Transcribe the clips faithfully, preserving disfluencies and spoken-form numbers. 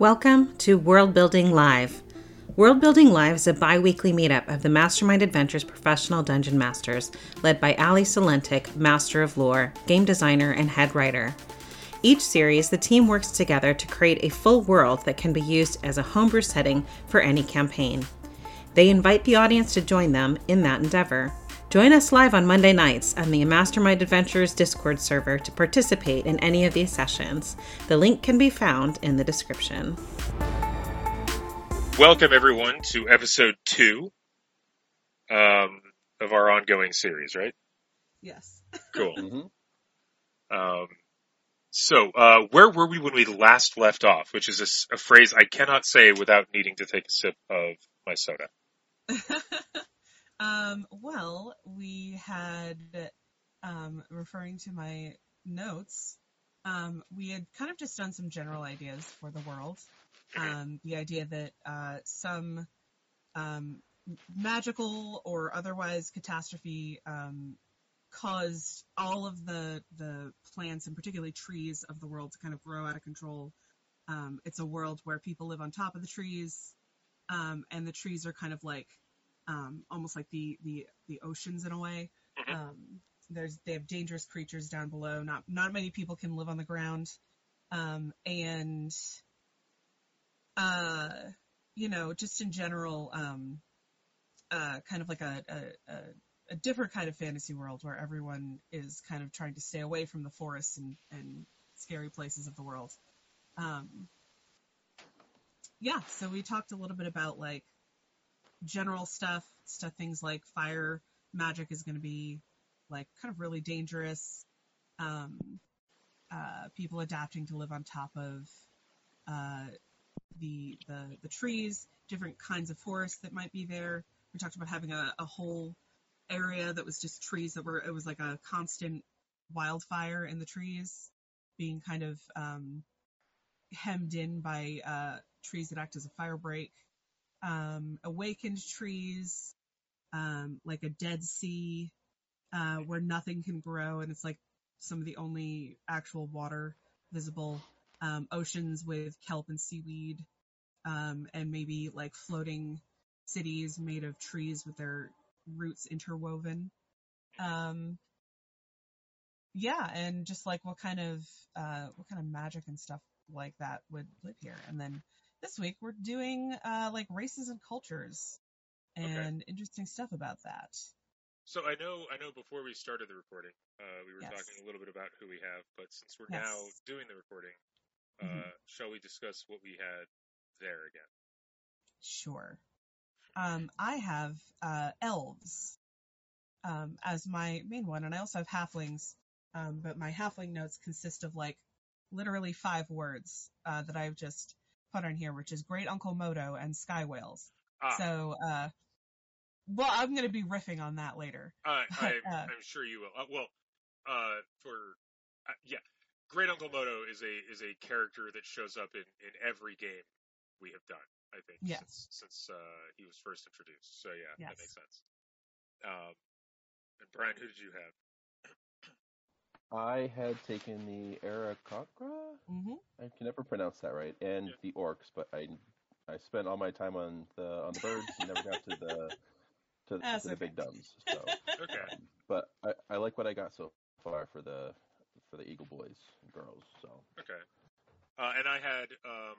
Welcome to World Building Live. World Building Live is a bi-weekly meetup of the Mastermind Adventures professional dungeon masters, led by Ali Selentic, master of lore, game designer, and head writer. Each series, the team works together to create a full world that can be used as a homebrew setting for any campaign. They invite the audience to join them in that endeavor. Join us live on Monday nights on the Mastermind Adventures Discord server to participate in any of these sessions. The link can be found in the description. Welcome, everyone, to episode two um, of our ongoing series, right? Yes. Cool. Mm-hmm. Um, so, uh, where were we when we last left off, which is a, a phrase I cannot say without needing to take a sip of my soda. Um, well, we had, um, referring to my notes, um, we had kind of just done some general ideas for the world. Um, the idea that, uh, some, um, magical or otherwise catastrophe, um, caused all of the, the plants and particularly trees of the world to kind of grow out of control. Um, it's a world where people live on top of the trees, um, and the trees are kind of like, Um, almost like the, the, the oceans in a way. Um, there's they have dangerous creatures down below. Not not many people can live on the ground, um, and uh, you know, just in general, um, uh, kind of like a, a, a, a different kind of fantasy world where everyone is kind of trying to stay away from the forests and, and scary places of the world. Um, yeah, so we talked a little bit about like. General stuff, stuff, things like fire magic is going to be like kind of really dangerous. Um, uh, people adapting to live on top of uh, the, the the trees, different kinds of forests that might be there. We talked about having a, a whole area that was just trees that were, it was like a constant wildfire in the trees, being kind of um, hemmed in by uh, trees that act as a fire break. Um, awakened trees, um, like a dead sea, uh, where nothing can grow, and it's like some of the only actual water visible, um, oceans with kelp and seaweed, um, and maybe like floating cities made of trees with their roots interwoven. Um, yeah, and just like what kind of, uh, what kind of magic and stuff like that would live here, and then this week, we're doing, uh, like, races and cultures and okay. Interesting stuff about that. So I know I know. before we started the recording, uh, we were yes. talking a little bit about who we have, but since we're yes. now doing the recording, uh, mm-hmm. shall we discuss what we had there again? Sure. Um, I have uh, elves um, as my main one, and I also have halflings, um, but my halfling notes consist of, like, literally five words uh, that I've just... put on here, which is Great Uncle Moto and Sky Whales. Ah. So, uh, well, I'm going to be riffing on that later. Uh, but, I, uh, I'm sure you will. Uh, well, uh, for uh, yeah, Great Uncle Moto is a is a character that shows up in, in every game we have done. I think yes. since since uh, he was first introduced. So yeah, yes. that makes sense. Um, and Brian, who did you have? I had taken the Aarakocra. Mm-hmm. I can never pronounce that right, and yeah. the orcs. But I, I spent all my time on the on the birds, and never got to the to, to okay. the big dumbs. So, okay. um, but I, I like what I got so far for the for the eagle boys and girls. So okay, uh, and I had um,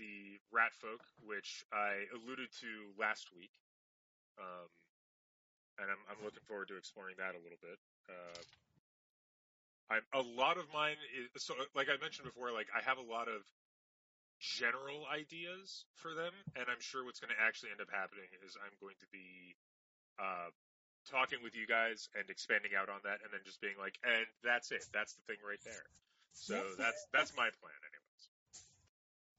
the rat folk, which I alluded to last week, um, and I'm I'm looking forward to exploring that a little bit. Uh, I'm, a lot of mine is, so like I mentioned before, like I have a lot of general ideas for them, and I'm sure what's going to actually end up happening is I'm going to be uh, talking with you guys and expanding out on that, and then just being like, and that's it, that's the thing right there. So that's that's my plan, anyways.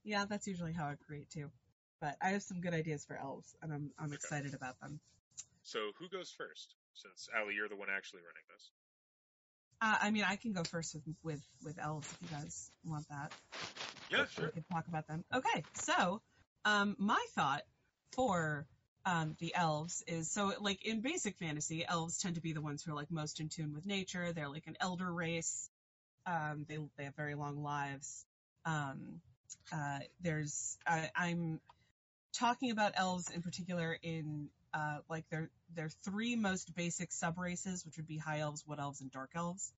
Yeah, that's usually how I create too. But I have some good ideas for elves, and I'm I'm okay. excited about them. So who goes first? Since Ali, you're the one actually running this. Uh, I mean, I can go first with, with, with elves if you guys want that. Yeah, sure. We can talk about them. Okay, so um, my thought for um, the elves is, so like in basic fantasy, elves tend to be the ones who are like most in tune with nature. They're like an elder race. Um, they they have very long lives. Um, uh, there's I, I'm talking about elves in particular in uh, like their their three most basic sub-races, which would be high elves, wood elves, and dark elves.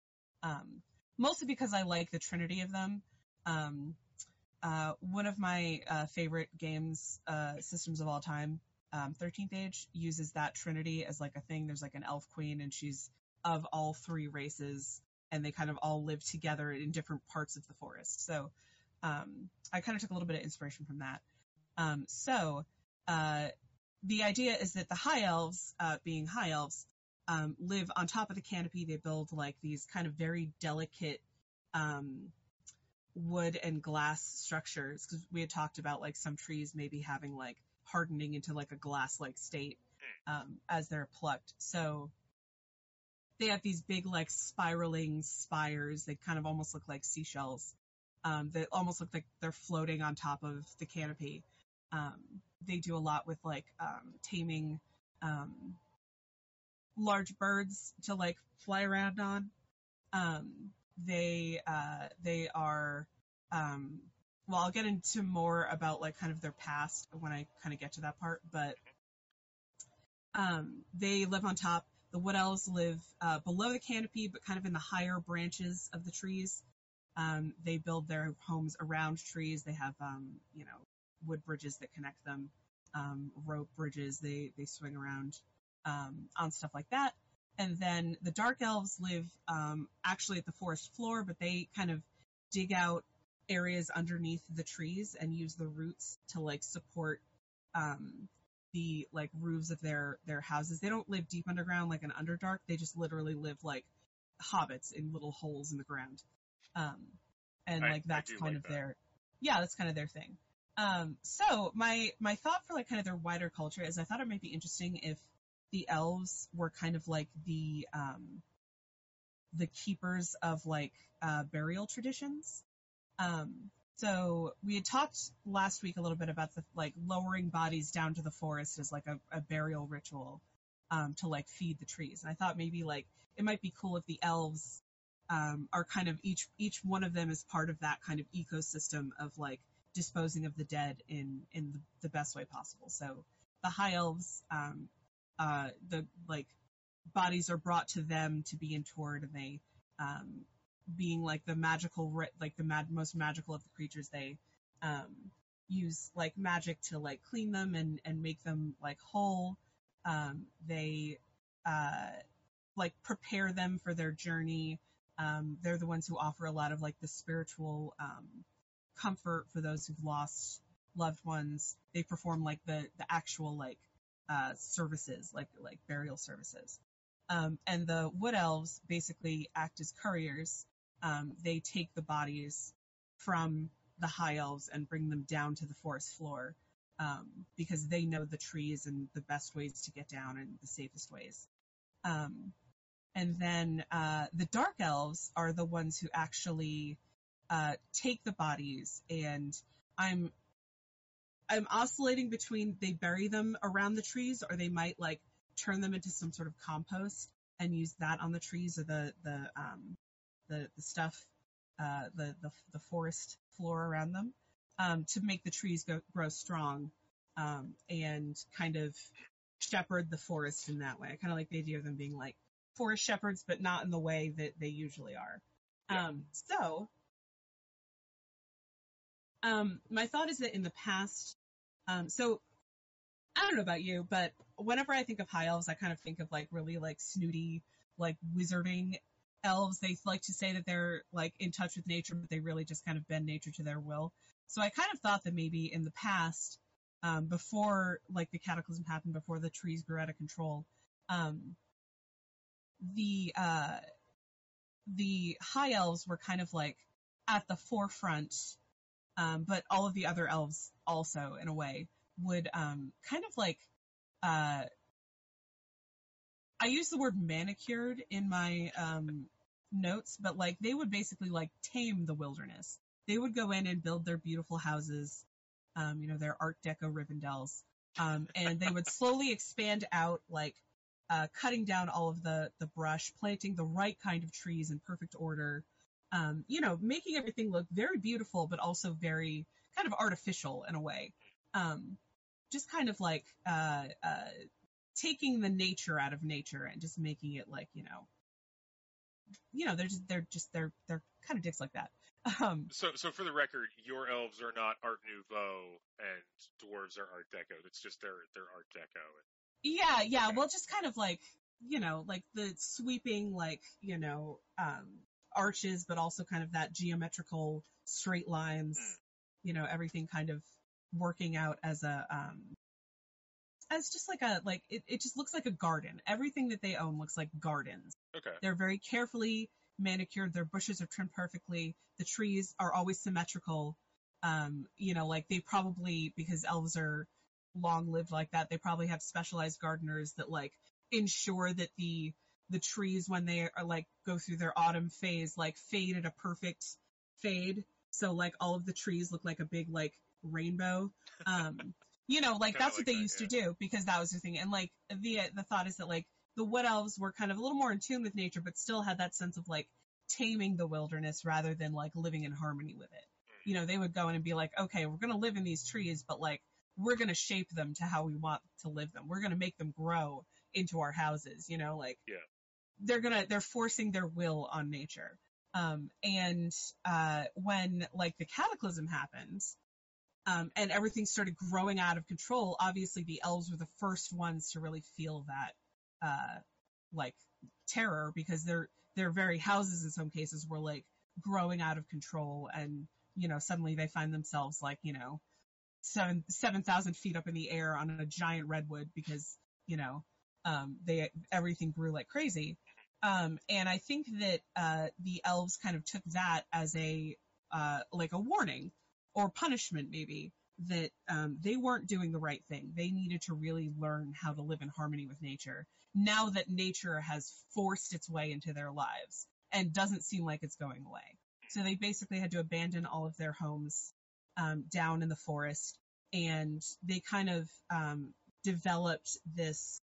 Um, mostly because I like the trinity of them. Um, uh, one of my uh, favorite games uh, systems of all time, um, thirteenth Age, uses that trinity as like a thing. There's like an elf queen, and she's of all three races, and they kind of all live together in different parts of the forest. So um, I kind of took a little bit of inspiration from that. Um, so uh, the idea is that the high elves, uh, being high elves, um, live on top of the canopy. They build like these kind of very delicate um, wood and glass structures, because we had talked about like some trees maybe having like hardening into like a glass-like state um, as they're plucked. So they have these big, like, spiraling spires. They kind of almost look like seashells. Um, they almost look like they're floating on top of the canopy. Um, they do a lot with, like, um, taming um, large birds to, like, fly around on. Um, they uh, they are... Um, well, I'll get into more about, like, kind of their past when I kind of get to that part, but um, they live on top. The wood elves live uh, below the canopy, but kind of in the higher branches of the trees. Um, they build their homes around trees. They have, um, you know, wood bridges that connect them, um, rope bridges. They they swing around um, on stuff like that. And then the dark elves live um, actually at the forest floor, but they kind of dig out areas underneath the trees and use the roots to like support Um, the like roofs of their their houses. They don't live deep underground like an Underdark. They just literally live like hobbits in little holes in the ground, um and I, like that's kind like of that. their yeah that's kind of their thing. Um so my my thought for like kind of their wider culture is I thought it might be interesting if the elves were kind of like the um the keepers of like uh burial traditions. um So we had talked last week a little bit about the like lowering bodies down to the forest as like a, a burial ritual um, to like feed the trees. And I thought maybe like it might be cool if the elves um, are kind of each each one of them is part of that kind of ecosystem of like disposing of the dead in in the, the best way possible. So the high elves, um, uh, the like bodies are brought to them to be interred, and they um, being like the magical, like the mad, most magical of the creatures, they um, use like magic to like clean them and, and make them like whole. Um, they uh, like prepare them for their journey. Um, they're the ones who offer a lot of like the spiritual um, comfort for those who've lost loved ones. They perform like the, the actual like uh, services, like like burial services. Um, and the wood elves basically act as couriers. Um, they take the bodies from the high elves and bring them down to the forest floor um, because they know the trees and the best ways to get down and the safest ways. Um, and then uh, the dark elves are the ones who actually uh, take the bodies. And I'm I'm oscillating between they bury them around the trees, or they might like turn them into some sort of compost and use that on the trees or the the um, the, the stuff, uh, the, the the forest floor around them um, to make the trees go, grow strong um, and kind of shepherd the forest in that way. I kind of like the idea of them being like forest shepherds, but not in the way that they usually are. Yeah. Um, so um, my thought is that in the past, um, so I don't know about you, but whenever I think of high elves, I kind of think of like really like snooty, like wizarding elves. They like to say that they're like in touch with nature, but they really just kind of bend nature to their will. So I kind of thought that maybe in the past, um, before like the cataclysm happened, before the trees grew out of control, um, the uh, the high elves were kind of like at the forefront, um, but all of the other elves also in a way would um, kind of like uh, I use the word manicured in my um, notes, but like they would basically like tame the wilderness. They would go in and build their beautiful houses, um, you know, their Art Deco Rivendells, um, and they would slowly expand out, like uh, cutting down all of the the brush, planting the right kind of trees in perfect order, um, you know, making everything look very beautiful, but also very kind of artificial in a way. Um, just kind of like uh, uh, taking the nature out of nature and just making it like, you know, you know, they're just they're just they're they're kind of dicks like that. Um, so, so for the record, your elves are not Art Nouveau and dwarves are Art Deco. It's just their their Art Deco. Yeah, yeah. Okay. Well, just kind of like, you know, like the sweeping, like, you know, um, arches, but also kind of that geometrical straight lines. Mm. You know, everything kind of working out as a um, as just like a like it. It just looks like a garden. Everything that they own looks like gardens. Okay. They're very carefully manicured, their bushes are trimmed perfectly, the trees are always symmetrical, um you know, like they probably, because elves are long lived like that, they probably have specialized gardeners that like ensure that the the trees, when they are like go through their autumn phase, like fade at a perfect fade, so like all of the trees look like a big like rainbow. Um you know, like that's like what they that, used yeah. to do, because that was the thing. And like the the thought is that like the wood elves were kind of a little more in tune with nature, but still had that sense of like taming the wilderness rather than like living in harmony with it. You know, they would go in and be like, okay, we're going to live in these trees, but like, we're going to shape them to how we want to live them. We're going to make them grow into our houses, you know, like yeah. they're going to, they're forcing their will on nature. Um, and uh, when like the cataclysm happens, um, and everything started growing out of control, obviously the elves were the first ones to really feel that. Uh, like terror, because their their very houses in some cases were like growing out of control, and you know suddenly they find themselves like you know seven seven thousand feet up in the air on a giant redwood, because you know um, they everything grew like crazy, um, and I think that uh, the elves kind of took that as a uh, like a warning or punishment maybe. That um, they weren't doing the right thing. They needed to really learn how to live in harmony with nature now that nature has forced its way into their lives and doesn't seem like it's going away. So they basically had to abandon all of their homes um, down in the forest, and they kind of um, developed this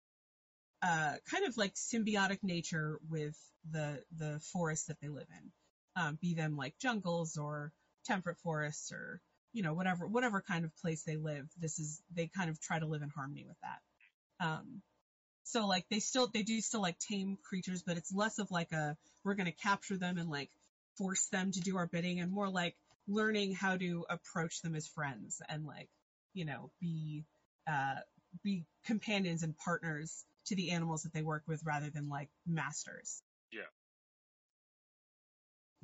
uh, kind of like symbiotic nature with the the forest that they live in, um, be them like jungles or temperate forests or you know, whatever whatever kind of place they live, this is, they kind of try to live in harmony with that. Um, so, like, they still, they do still, like, tame creatures, but it's less of, like, a, we're going to capture them and, like, force them to do our bidding, and more, like, learning how to approach them as friends and, like, you know, be, uh, be companions and partners to the animals that they work with rather than, like, masters. Yeah.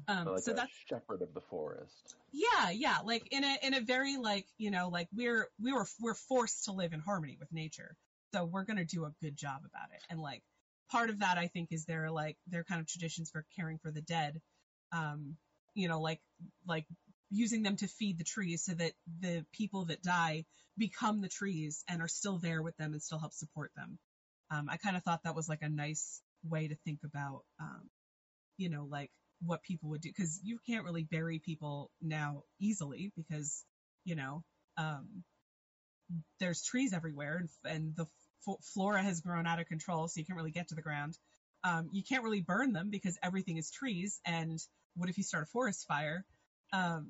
Um, so, like so that's shepherd of the forest. Yeah, yeah, like in a in a very like you know like we're we were we're forced to live in harmony with nature, so we're gonna do a good job about it. And like part of that I think is their like their kind of traditions for caring for the dead, um, you know like like using them to feed the trees so that the people that die become the trees and are still there with them and still help support them. Um, I kind of thought that was like a nice way to think about, um, you know like. what people would do, because you can't really bury people now easily, because you know um there's trees everywhere, and, and the f- flora has grown out of control, so you can't really get to the ground. Um you can't really burn them because everything is trees, and what if you start a forest fire? Um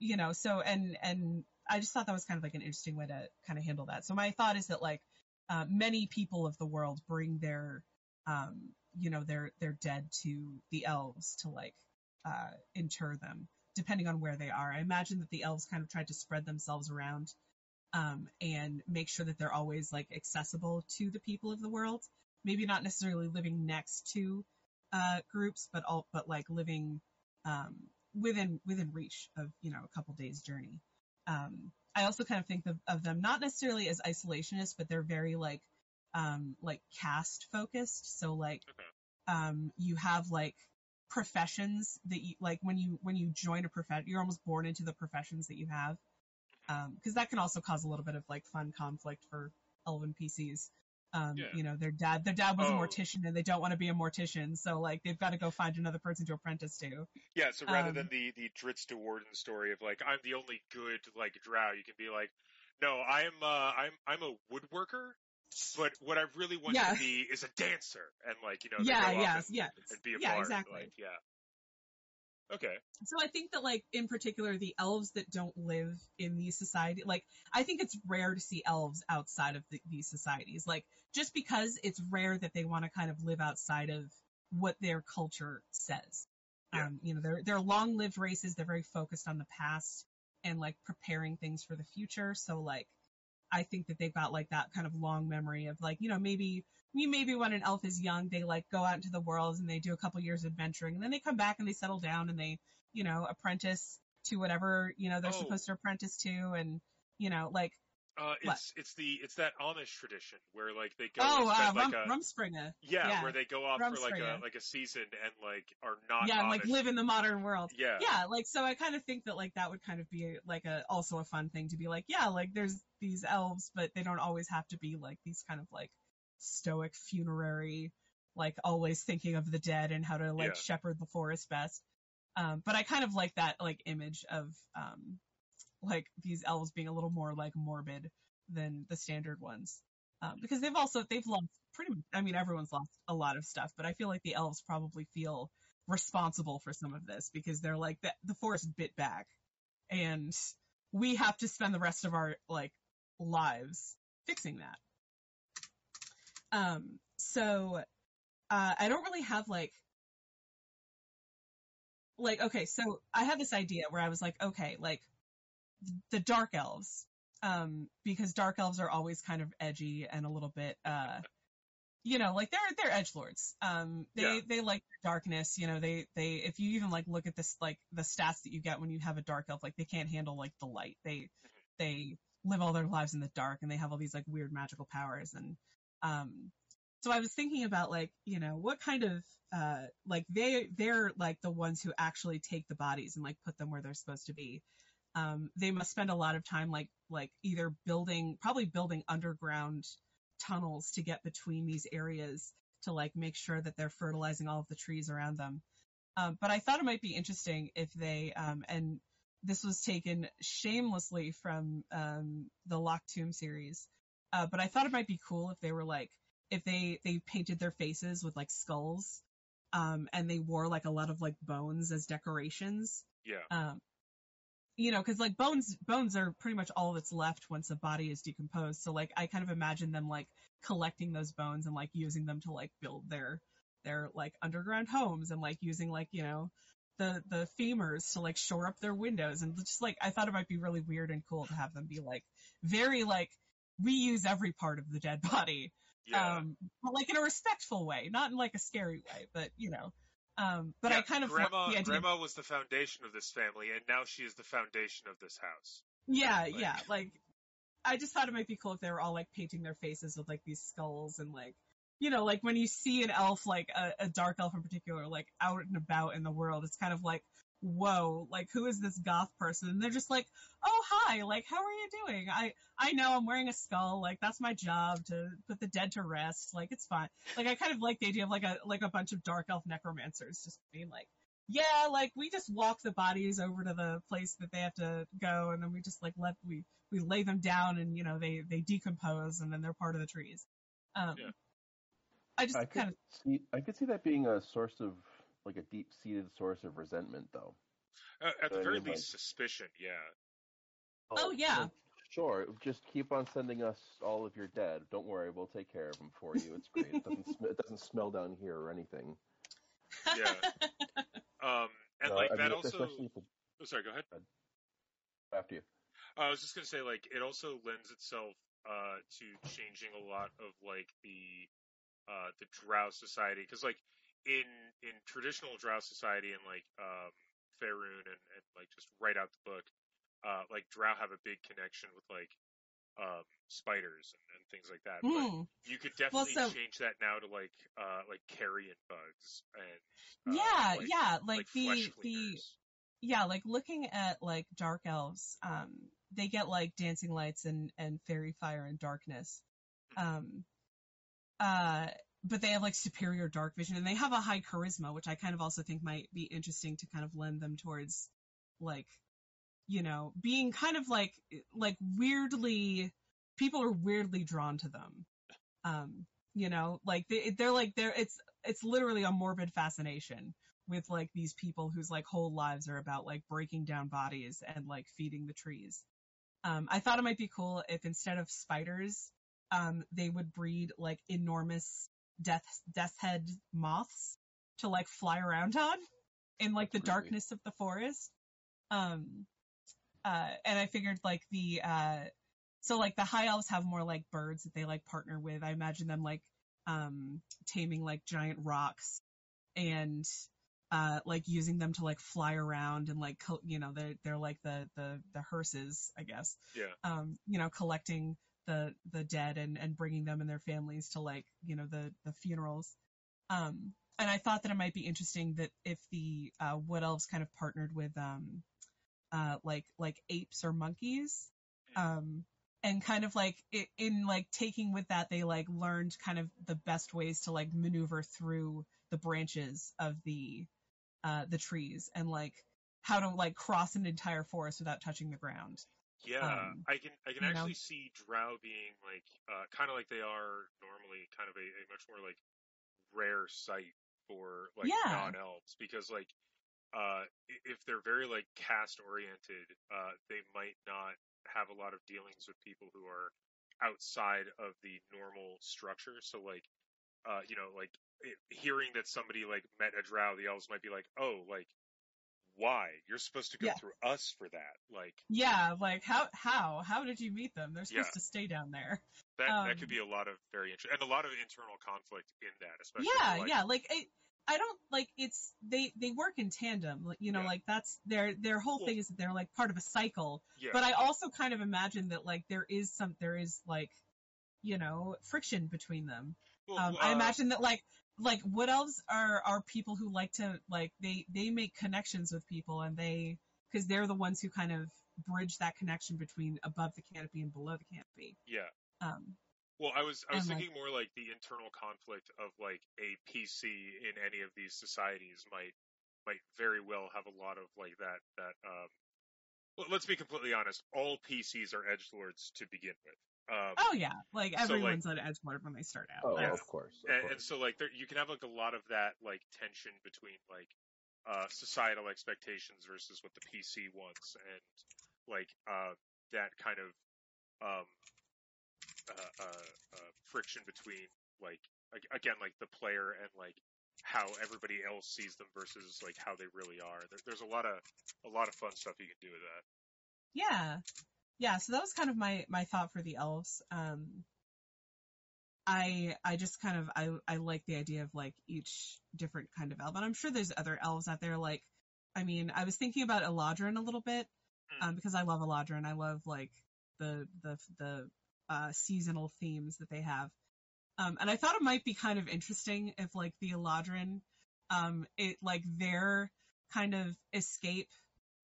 you know so and and I just thought that was kind of like an interesting way to kind of handle that. So my thought is that like uh, many people of the world bring their um you know, they're, they're dead to the elves to, like, uh, inter them, depending on where they are. I imagine that the elves kind of tried to spread themselves around um, and make sure that they're always, like, accessible to the people of the world. Maybe not necessarily living next to uh, groups, but, all, but like, living um, within within reach of, you know, a couple days' journey. Um, I also kind of think of, of them not necessarily as isolationists, but they're very, like, um like caste focused, so like okay. um you have like professions that you like when you when you join a profession, you're almost born into the professions that you have, um because that can also cause a little bit of like fun conflict for elven P Cs. um yeah. You know, their dad their dad was oh. a mortician, and they don't want to be a mortician, so like they've got to go find another person to apprentice to. Yeah so rather um, than the the Dritz to Warden story of like I'm the only good like drow, you can be like, no, I'm uh I'm I'm a woodworker, but what I really want yeah. to be is a dancer, and like you know, yeah, yeah, and, yeah, and be a yeah, bard. Exactly. Like, yeah, Okay. So I think that, like, in particular, the elves that don't live in these societies, like, I think it's rare to see elves outside of the, these societies. Like, just because it's rare that they want to kind of live outside of what their culture says. Yeah. Um, you know, they're, they're long-lived races. They're very focused on the past and, like, preparing things for the future. So, like, I think that they've got, like, that kind of long memory of, like, you know, maybe... Maybe when an elf is young, they like go out into the world and they do a couple years adventuring, and then they come back and they settle down and they, you know, apprentice to whatever you know they're oh. supposed to apprentice to, and you know, like uh, it's what? it's the it's that Amish tradition where like they go oh uh, like Rum, a, Rumspringa yeah, yeah where they go off for like a like a season and like are not yeah and, like live in the modern world yeah yeah like so I kind of think that like that would kind of be like a also a fun thing to be like yeah like there's these elves but they don't always have to be like these kind of like stoic funerary like always thinking of the dead and how to like yeah. shepherd the forest best um but I kind of like that like image of um like these elves being a little more like morbid than the standard ones um because they've also they've lost pretty much I mean everyone's lost a lot of stuff but I feel like the elves probably feel responsible for some of this because they're like the, the forest bit back and we have to spend the rest of our like lives fixing that. Um, so, uh, I don't really have, like, like, okay, so I had this idea where I was like, okay, like, the dark elves, um, because dark elves are always kind of edgy and a little bit, uh, you know, like, they're, they're edgelords, um, they, yeah. they like darkness, you know, they, they, if you even, like, look at this, like, the stats that you get when you have a dark elf, like, they can't handle, like, the light, they, they live all their lives in the dark, and they have all these, like, weird magical powers, and, Um, so I was thinking about like, you know, what kind of, uh, like they, they're like the ones who actually take the bodies and like put them where they're supposed to be. Um, they must spend a lot of time like, like either building, probably building underground tunnels to get between these areas to like make sure that they're fertilizing all of the trees around them. Um, but I thought it might be interesting if they, um, and this was taken shamelessly from, um, the Locked Tomb series. Uh, but I thought it might be cool if they were like, if they, they painted their faces with like skulls, um, and they wore like a lot of like bones as decorations. Yeah. Um, you know, cause like bones, bones are pretty much all that's left once a body is decomposed. So like, I kind of imagine them like collecting those bones and like using them to like build their, their like underground homes and like using like, you know, the, the femurs to like shore up their windows. And just like, I thought it might be really weird and cool to have them be like very like, we use every part of the dead body, yeah. um, but like in a respectful way, not in like a scary way, but you know, um, but yeah, I kind of, grandma, the grandma was the foundation of this family and now she is the foundation of this house. Yeah. Like, yeah. Like I just thought it might be cool if they were all like painting their faces with like these skulls and like, you know, like when you see an elf, like a, a dark elf in particular, like out and about in the world, it's kind of like, whoa, like who is this goth person? And they're just like, oh hi, like how are you doing? I I know I'm wearing a skull, like that's my job to put the dead to rest, like it's fine. Like I kind of like the idea of like a like a bunch of dark elf necromancers just being like, yeah, like we just walk the bodies over to the place that they have to go, and then we just like let we we lay them down, and you know they they decompose, and then they're part of the trees. Um, yeah. I just I kind of see, I could see that being a source of. Like a deep-seated source of resentment, though. Uh, at so the very I mean, least, like, suspicion, yeah. Oh, oh yeah. Like, sure, just keep on sending us all of your dead. Don't worry, we'll take care of them for you. It's great. It doesn't, sm- it doesn't smell down here or anything. Yeah. um, and, no, like, I that mean, also... The... Oh, sorry, go ahead. After you. Uh, I was just going to say, like, it also lends itself uh, to changing a lot of, like, the, uh, the drow society, because, like, In in traditional drow society and like um, Faerun and, and like just right out the book, uh, like drow have a big connection with like um, spiders and, and things like that. Mm. But you could definitely well, so, change that now to like uh, like Corian bugs and uh, yeah, like, yeah, like, like the the yeah, like looking at like dark elves, um, they get like dancing lights and and fairy fire and darkness. Um, uh. But they have like superior dark vision, and they have a high charisma, which I kind of also think might be interesting to kind of lend them towards like, you know, being kind of like, like weirdly, people are weirdly drawn to them. Um, you know, like they, they're like, they're, it's, it's literally a morbid fascination with like these people whose like whole lives are about like breaking down bodies and like feeding the trees. Um, I thought it might be cool if instead of spiders, um, they would breed like enormous death death's head moths to like fly around on in like the really? darkness of the forest. Um, uh, and I figured like the uh, so like the high elves have more like birds that they like partner with. I imagine them like um, taming like giant rocks and uh, like using them to like fly around and like co- you know they're they're like the the the hearses, I guess. Yeah. Um, you know, collecting the the dead and and bringing them and their families to like you know the the funerals. Um, and I thought that it might be interesting that if the uh, wood elves kind of partnered with um, uh, like like apes or monkeys. Um, and kind of like it, in like taking with that, they like learned kind of the best ways to like maneuver through the branches of the uh, the trees and like how to like cross an entire forest without touching the ground. Yeah, um, I can I can actually know? see drow being like uh, kind of like they are normally, kind of a, a much more like rare sight for like yeah. non-elves, because like uh, if they're very like caste oriented, uh, they might not have a lot of dealings with people who are outside of the normal structure. So like, uh, you know, like it, hearing that somebody like met a drow, the elves might be like, "Oh, like why? You're supposed to go yeah. through us for that?" Like, yeah, like how how how did you meet them? They're supposed yeah. to stay down there. That um, that could be a lot of very interesting and a lot of internal conflict in that, especially. Yeah, like, yeah, like. It, I don't like it's they, they work in tandem, like, you know, yeah. like that's their their whole well, thing is that they're like part of a cycle. Yeah. But I also kind of imagine that like there is some there is like, you know, friction between them. Well, um, uh, I imagine that like like wood elves are, are people who like to like they, they make connections with people and they because they're the ones who kind of bridge that connection between above the canopy and below the canopy. Yeah. Um, Well, I was I was and thinking like, more like the internal conflict of like a P C in any of these societies might might very well have a lot of like that that. Um, well, let's be completely honest. All P Cs are edgelords to begin with. Um, oh yeah, like everyone's so, like, an edgelord when they start out. Oh, yeah. of course. Of and, course. And so like there, you can have like a lot of that like tension between like uh, societal expectations versus what the P C wants, and like uh, that kind of. Um, Uh, uh, uh, friction between like again like the player and like how everybody else sees them versus like how they really are. There, there's a lot of a lot of fun stuff you can do with that. Yeah, yeah. So that was kind of my my thought for the elves. Um, I I just kind of I I like the idea of like each different kind of elf, and I'm sure there's other elves out there. Like, I mean, I was thinking about Eladrin a little bit mm. um, because I love Eladrin. I love like the the the Uh, seasonal themes that they have. Um, and I thought it might be kind of interesting if like the Eladrin, um, it like their kind of escape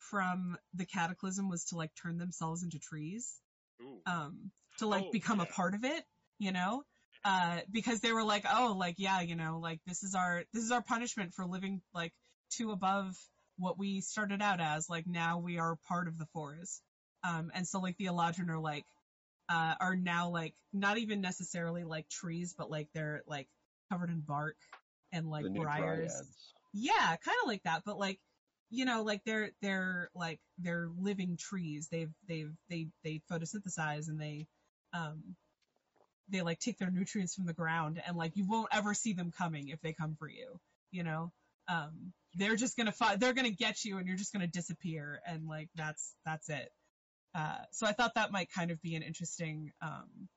from the cataclysm was to like turn themselves into trees. Ooh. Um, to like oh, become yeah. a part of it, you know? Uh, because they were like, oh, like, yeah, you know, like this is our, this is our punishment for living like too above what we started out as. Like now we are part of the forest. Um, and so like the Eladrin are like, Uh, are now like not even necessarily like trees, but like they're like covered in bark and like briars. Yeah, kind of like that. But like you know, like they're they're like they're living trees. They've they've they they photosynthesize and they um they like take their nutrients from the ground and like you won't ever see them coming if they come for you. You know, um, they're just gonna fi- they're gonna get you and you're just gonna disappear and like that's that's it. Uh, so I thought that might kind of be an interesting um,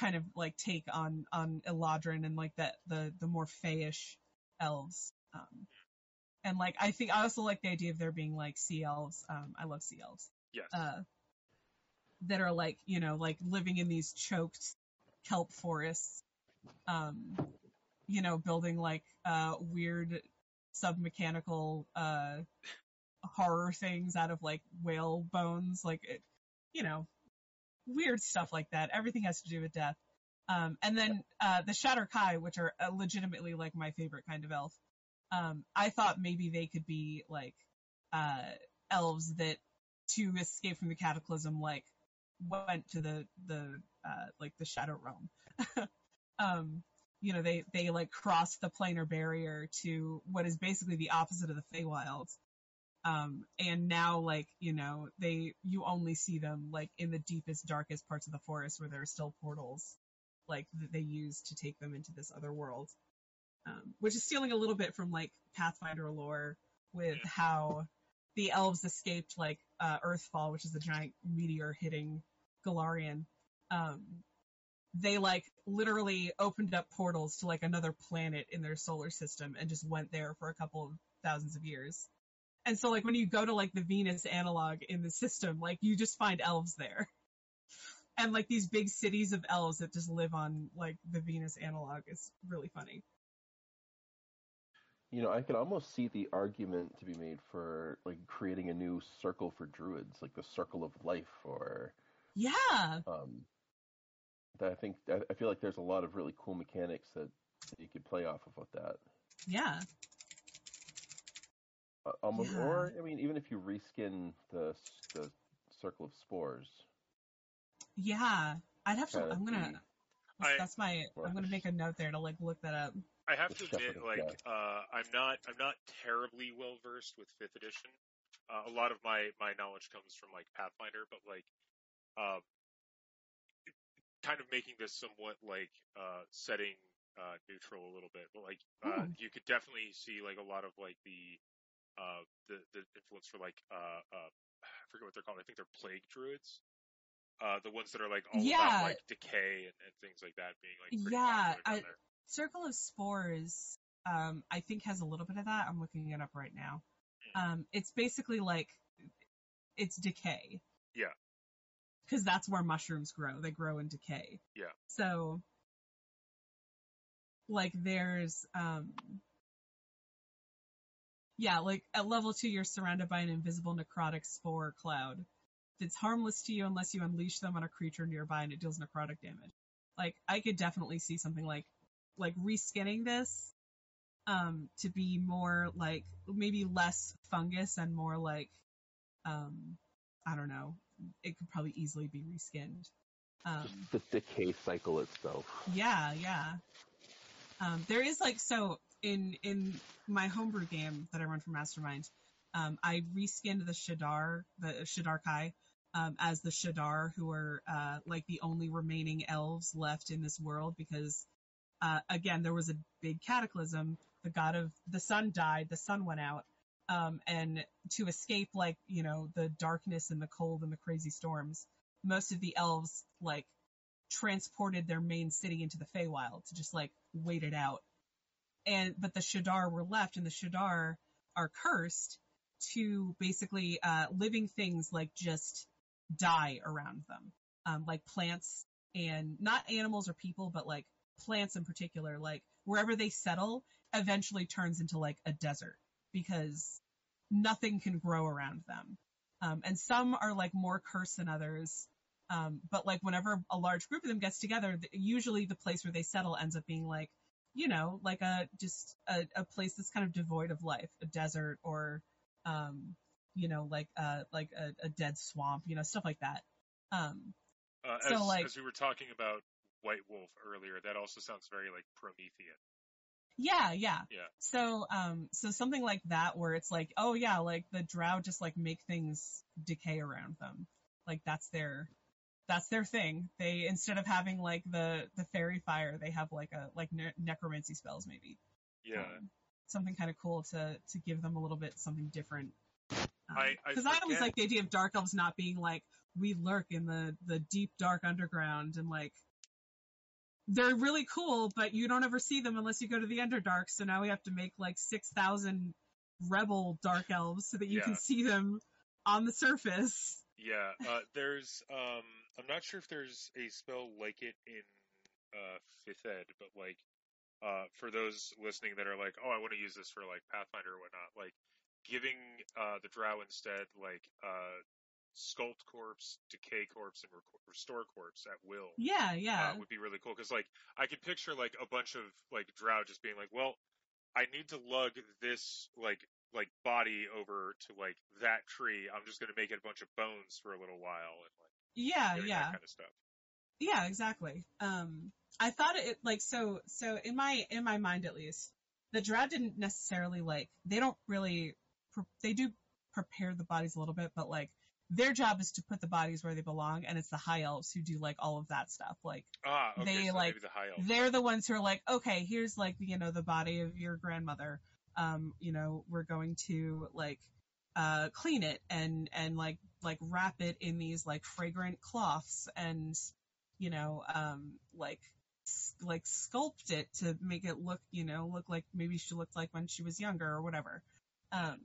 kind of like take on, on Eladrin and like that the the more fae-ish elves, um, and like I think I also like the idea of there being like sea elves. Um, I love sea elves. Yes. Uh, that are like you know like living in these choked kelp forests, um, you know, building like uh, weird submechanical. Uh, horror things out of like whale bones, like it, you know, weird stuff like that. Everything has to do with death. Um, and then uh, the Shadar-kai, which are legitimately like my favorite kind of elf. Um, I thought maybe they could be like uh, elves that, to escape from the cataclysm, like went to the the uh, like the shadow realm. um, you know, they, they like cross the planar barrier to what is basically the opposite of the Feywilds. Um, and now, like, you know, they, you only see them like in the deepest, darkest parts of the forest where there are still portals, like, that they use to take them into this other world. Um, which is stealing a little bit from, like, Pathfinder lore with yeah. how the elves escaped, like, uh, Earthfall, which is a giant meteor hitting Galarian. Um, they, like, literally opened up portals to, like, another planet in their solar system and just went there for a couple of thousands of years. And so, like, when you go to, like, the Venus analog in the system, like, you just find elves there. And, like, these big cities of elves that just live on, like, the Venus analog is really funny. You know, I could almost see the argument to be made for, like, creating a new circle for druids, like the Circle of Life, or... Yeah! Um, I think, I feel like there's a lot of really cool mechanics that you could play off of with that. Yeah. Uh, almost, yeah. Or, I mean, even if you reskin the, the Circle of Spores. Yeah. I'd have to, I'm gonna, I, that's my, I'm gonna make a note there to, like, look that up. I have to admit, like, uh, I'm not, I'm not terribly well versed with fifth edition. Uh, a lot of my, my knowledge comes from, like, Pathfinder, but, like, um, kind of making this somewhat, like, uh, setting uh, neutral a little bit, but, like, uh, you could definitely see, like, a lot of, like, the, uh, the, the influence for, like, uh, uh, I forget what they're called. I think they're plague druids. Uh, the ones that are, like, all yeah. about, like, decay and, and things like that being, like, pretty yeah, popular down I... there. Circle of Spores, um, I think has a little bit of that. I'm looking it up right now. Um, it's basically like, it's decay. Yeah. Because that's where mushrooms grow. They grow in decay. Yeah. So, like, there's, um, yeah, like, at level two, you're surrounded by an invisible necrotic spore cloud. It's harmless to you unless you unleash them on a creature nearby and it deals necrotic damage. Like, I could definitely see something like, like, reskinning this um, to be more, like, maybe less fungus and more, like, um, I don't know. It could probably easily be reskinned. Um, Just the decay cycle itself. Yeah, yeah. Um, there is, like, so, in in my homebrew game that I run for Mastermind, um, I reskinned the Shadar, the Shadar-kai, um, as the Shadar, who are, uh, like, the only remaining elves left in this world, because... Uh, again, there was a big cataclysm. The god of the sun died. The sun went out. Um, and to escape, like, you know, the darkness and the cold and the crazy storms, most of the elves, like, transported their main city into the Feywild to just, like, wait it out. And but the Shadar were left, and the Shadar are cursed to basically uh, living things, like, just die around them, um, like plants and not animals or people, but, like, plants in particular, like, wherever they settle eventually turns into, like, a desert because nothing can grow around them. Um, and some are, like, more cursed than others. Um, but, like, whenever a large group of them gets together, usually the place where they settle ends up being, like, you know, like a, just a, a place that's kind of devoid of life, a desert or, um, you know, like, uh, like a, a dead swamp, you know, stuff like that. Um, uh, so, as, like, as we were talking about White Wolf earlier, that also sounds very like Promethean. Yeah, yeah. Yeah. So, um, so something like that where it's like, oh yeah, like the drow just like make things decay around them. Like that's their, that's their thing. They, instead of having like the, the fairy fire, they have like a, like ne- necromancy spells maybe. Yeah. Um, something kind of cool to, to give them a little bit something different. Um, I, I, cause I always like the idea of dark elves not being like, we lurk in the, the deep dark underground and like, they're really cool, but you don't ever see them unless you go to the Underdark, so now we have to make, like, six thousand rebel dark elves so that you yeah. can see them on the surface. Yeah, uh, there's, um, I'm not sure if there's a spell like it in uh, fifth ed, but, like, uh, for those listening that are like, oh, I want to use this for, like, Pathfinder or whatnot, like, giving uh, the drow instead, like, uh, sculpt corpse, decay corpse, and restore corpse at will. Yeah, yeah. Uh, would be really cool, because, like, I could picture, like, a bunch of, like, drow just being like, well, I need to lug this, like, like body over to, like, that tree. I'm just going to make it a bunch of bones for a little while. And, like, yeah, yeah. That kind of stuff. Yeah, exactly. Um, I thought it, like, so, so in my, in my mind, at least, the Drow didn't necessarily, like, they don't really, pre- they do prepare the bodies a little bit, but, like, their job is to put the bodies where they belong, and it's the high elves who do, like, all of that stuff. Like, ah, okay, they, so like, maybe the high elves. They're the ones who are like, okay, here's, like, you know, the body of your grandmother. Um, you know, we're going to, like, uh, clean it and, and, like, like, wrap it in these, like, fragrant cloths and, you know, um, like, like sculpt it to make it look, you know, look like maybe she looked like when she was younger or whatever. Um,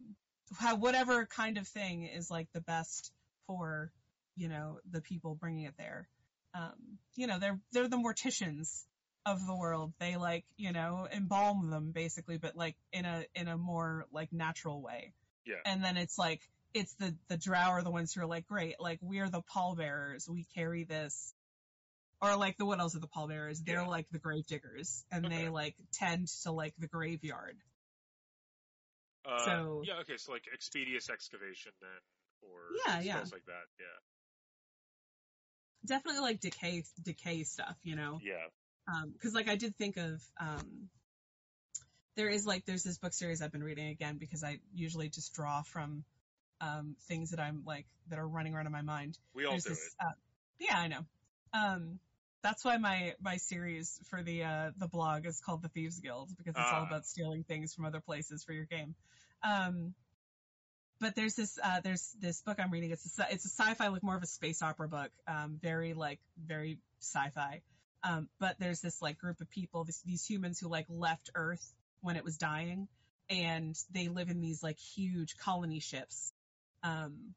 how, whatever kind of thing is like the best for, you know, the people bringing it there. Um, you know, they're, they're the morticians of the world. They like, you know, embalm them basically, but like in a, in a more like natural way. Yeah. And then it's like, it's the, the Drow are the ones who are like, great. Like we're the pallbearers. We carry this. Or, like, the what else are the pallbearers? They're, yeah. like, the grave diggers. And okay. they, like, tend to, like, the graveyard. Uh, so Yeah, okay, so, like, expeditious excavation, then, or yeah, stuff yeah. like that, yeah. Definitely, like, decay decay stuff, you know? Yeah. Because, um, like, I did think of, um, there is, like, there's this book series I've been reading again, because I usually just draw from um, things that I'm, like, that are running around in my mind. We all there's do this, it. Uh, yeah, I know. Um, That's why my, my series for the uh, the blog is called The Thieves Guild, because it's uh. all about stealing things from other places for your game. Um, but there's this uh, there's this book I'm reading. It's a, it's a sci-fi, like more of a space opera book, um, very like very sci-fi. Um, but there's this like group of people, this, these humans who like left Earth when it was dying, and they live in these like huge colony ships, um,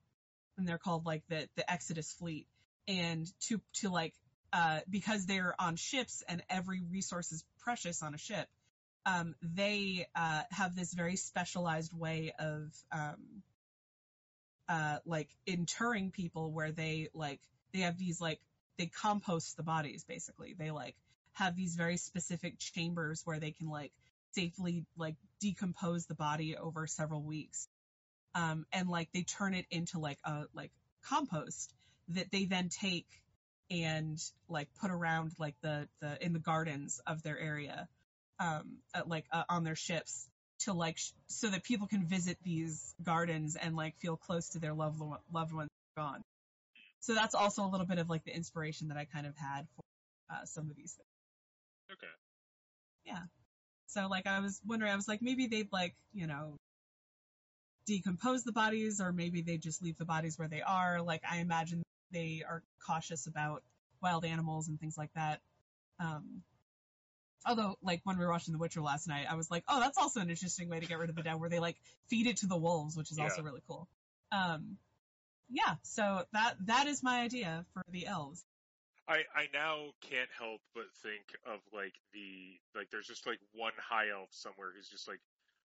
and they're called like the the Exodus Fleet. And to, to like, uh, because they're on ships and every resource is precious on a ship, um, they, uh, have this very specialized way of, um, uh, like interring people where they like, they have these like, they compost the bodies basically. They like have these very specific chambers where they can like safely like decompose the body over several weeks. Um, and like they turn it into like a, like compost. That they then take and like put around like the, the in the gardens of their area, um, at, like uh, on their ships to like sh- so that people can visit these gardens and like feel close to their loved lo- loved ones gone. So that's also a little bit of like the inspiration that I kind of had for uh, some of these things. Okay. Yeah. So like I was wondering, I was like maybe they'd like you know. decompose the bodies, or maybe they just leave the bodies where they are. Like I imagine. They are cautious about wild animals and things like that. Um, although, like, when we were watching The Witcher last night, I was like, oh, that's also an interesting way to get rid of the Drow, where they, like, feed it to the wolves, which is yeah. also really cool. Um, yeah, so that that is my idea for the elves. I, I now can't help but think of, like, the, like, there's just, like, one high elf somewhere who's just, like,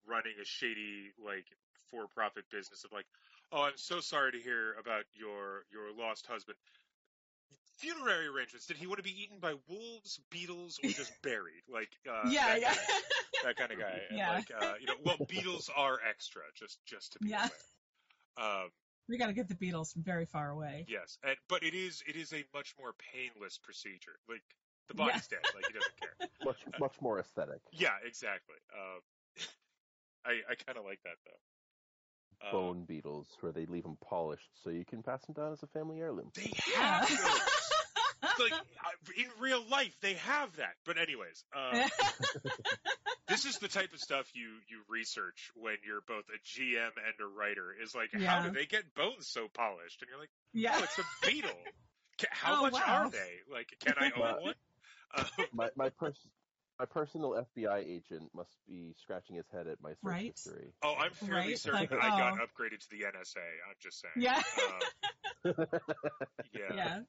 running a shady, like, for-profit business of, like, oh, I'm so sorry to hear about your your lost husband. Funerary arrangements. Did he want to be eaten by wolves, beetles, or just buried? Like, uh, yeah, that, yeah. Kind of, that kind of guy. And yeah. Like, uh, you know, well, beetles are extra, just, just to be yeah. aware. Um, we got to get the beetles from very far away. Yes, and, but it is it is a much more painless procedure. Like, the body's yeah. dead. Like, he doesn't care. Much uh, much more aesthetic. Yeah, exactly. Um, I, I kind of like that, though. Bone um, beetles, where they leave them polished, so you can pass them down as a family heirloom. They have those. Like, in real life, they have that. But anyways, um, this is the type of stuff you, you research when you're both a G M and a writer, is like, yeah. how do they get bones so polished? And you're like, yeah. oh, it's a beetle. Can, how oh, much wow. are they? Like, can I own one? Um, my my person... My personal F B I agent must be scratching his head at my search right? history. Oh, I'm fairly right? certain like, I oh. got upgraded to the N S A. I'm just saying. Yeah. Um, yeah. yeah.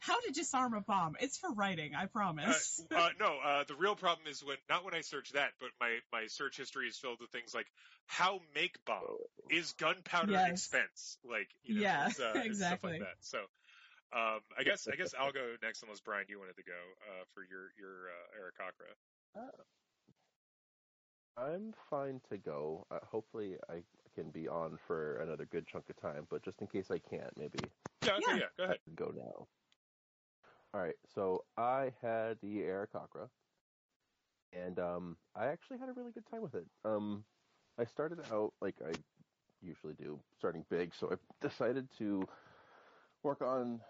How to disarm a bomb? It's for writing, I promise. Uh, uh, no, uh, the real problem is when not when I search that, but my, my search history is filled with things like how make bomb is gunpowder yes. expense, like you know, yeah, uh, exactly. stuff like that. So. Um, I guess I guess I'll go next unless Brian, you wanted to go uh, for your your uh, Aarakocra. Uh, I'm fine to go. Uh, hopefully, I can be on for another good chunk of time. But just in case I can't, maybe. Yeah, okay, yeah. yeah go ahead. I can go now. Alright, so I had the Aarakocra, and um, I actually had a really good time with it. Um, I started out, like I usually do, starting big, so I decided to work on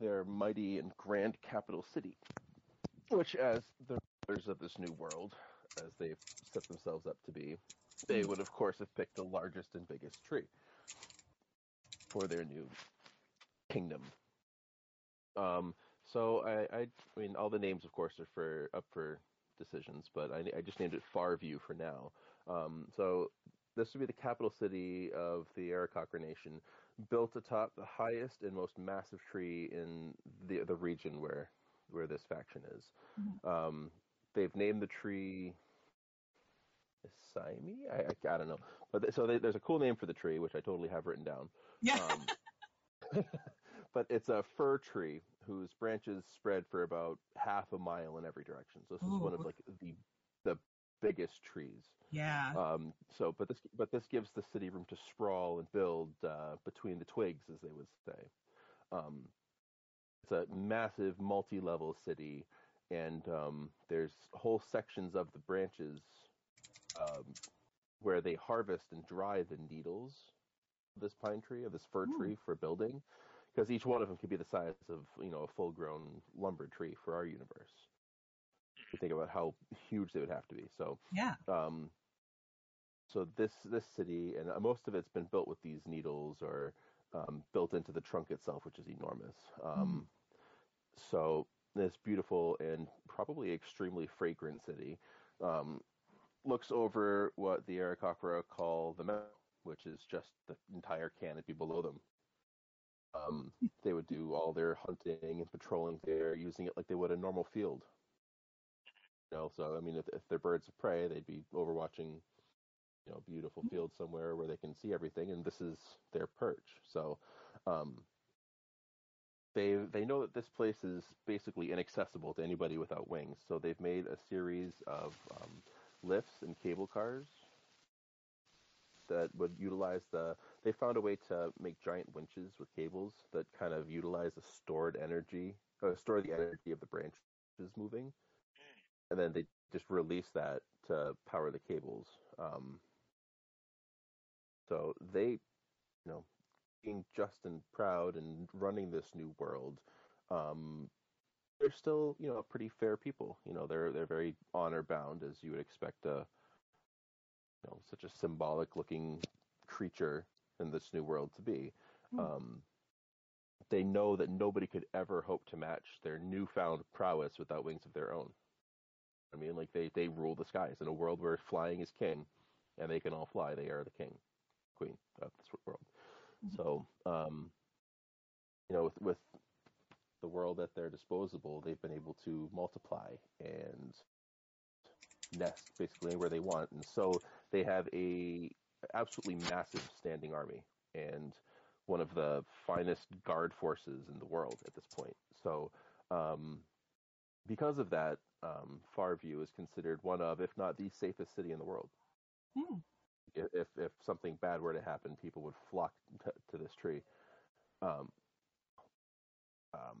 their mighty and grand capital city, which, as the rulers of this new world, as they've set themselves up to be, they would, of course, have picked the largest and biggest tree for their new kingdom. Um, so I, I, I mean, all the names, of course, are for up for decisions, but I, I just named it Farview for now. Um, so this would be the capital city of the Aarakocra Nation, built atop the highest and most massive tree in the the region where where this faction is. Mm-hmm. Um, they've named the tree Saimi? I, I I don't know, but th- so they, there's a cool name for the tree, which I totally have written down. Yeah. Um, but it's a fir tree whose branches spread for about half a mile in every direction. So this Ooh. is one of like the the biggest trees. Yeah. Um. So, but this but this gives the city room to sprawl and build uh, between the twigs, as they would say. Um, it's a massive multi-level city, and um, there's whole sections of the branches um, where they harvest and dry the needles. This pine tree or this fir Ooh. tree for building, because each one of them could be the size of, you know, a full-grown lumber tree for our universe. If you think about how huge they would have to be. So yeah. Um, so this this city, and most of it's been built with these needles or um, built into the trunk itself, which is enormous. Um, mm. So this beautiful and probably extremely fragrant city um, looks over what the Aarakocra call the mountain, which is just the entire canopy below them. Um, they would do all their hunting and patrolling there, using it like they would a normal field. You know, so I mean, if, if they're birds of prey, they'd be overwatching, you know, beautiful field somewhere where they can see everything, and this is their perch. So, um, they they know that this place is basically inaccessible to anybody without wings. So they've made a series of um, lifts and cable cars that would utilize the... They found a way to make giant winches with cables that kind of utilize the stored energy, or store the energy of the branches moving, and then they just release that to power the cables. Um, so they, you know, being just and proud and running this new world, um, they're still, you know, a pretty fair people. You know, they're they're very honor-bound, as you would expect a... You know, such a symbolic-looking creature in this new world to be. Mm. Um, they know that nobody could ever hope to match their newfound prowess without wings of their own. I mean, like, they, they rule the skies in a world where flying is king, and they can all fly. They are the king, queen of this world. Mm-hmm. So, um, you know, with, with the world at their disposal, they've been able to multiply and nest basically anywhere they want, and so they have a absolutely massive standing army and one of the finest guard forces in the world at this point. So um, because of that, um, Farview is considered one of, if not the safest city in the world. Hmm. If if something bad were to happen, people would flock to, to this tree. Um, um,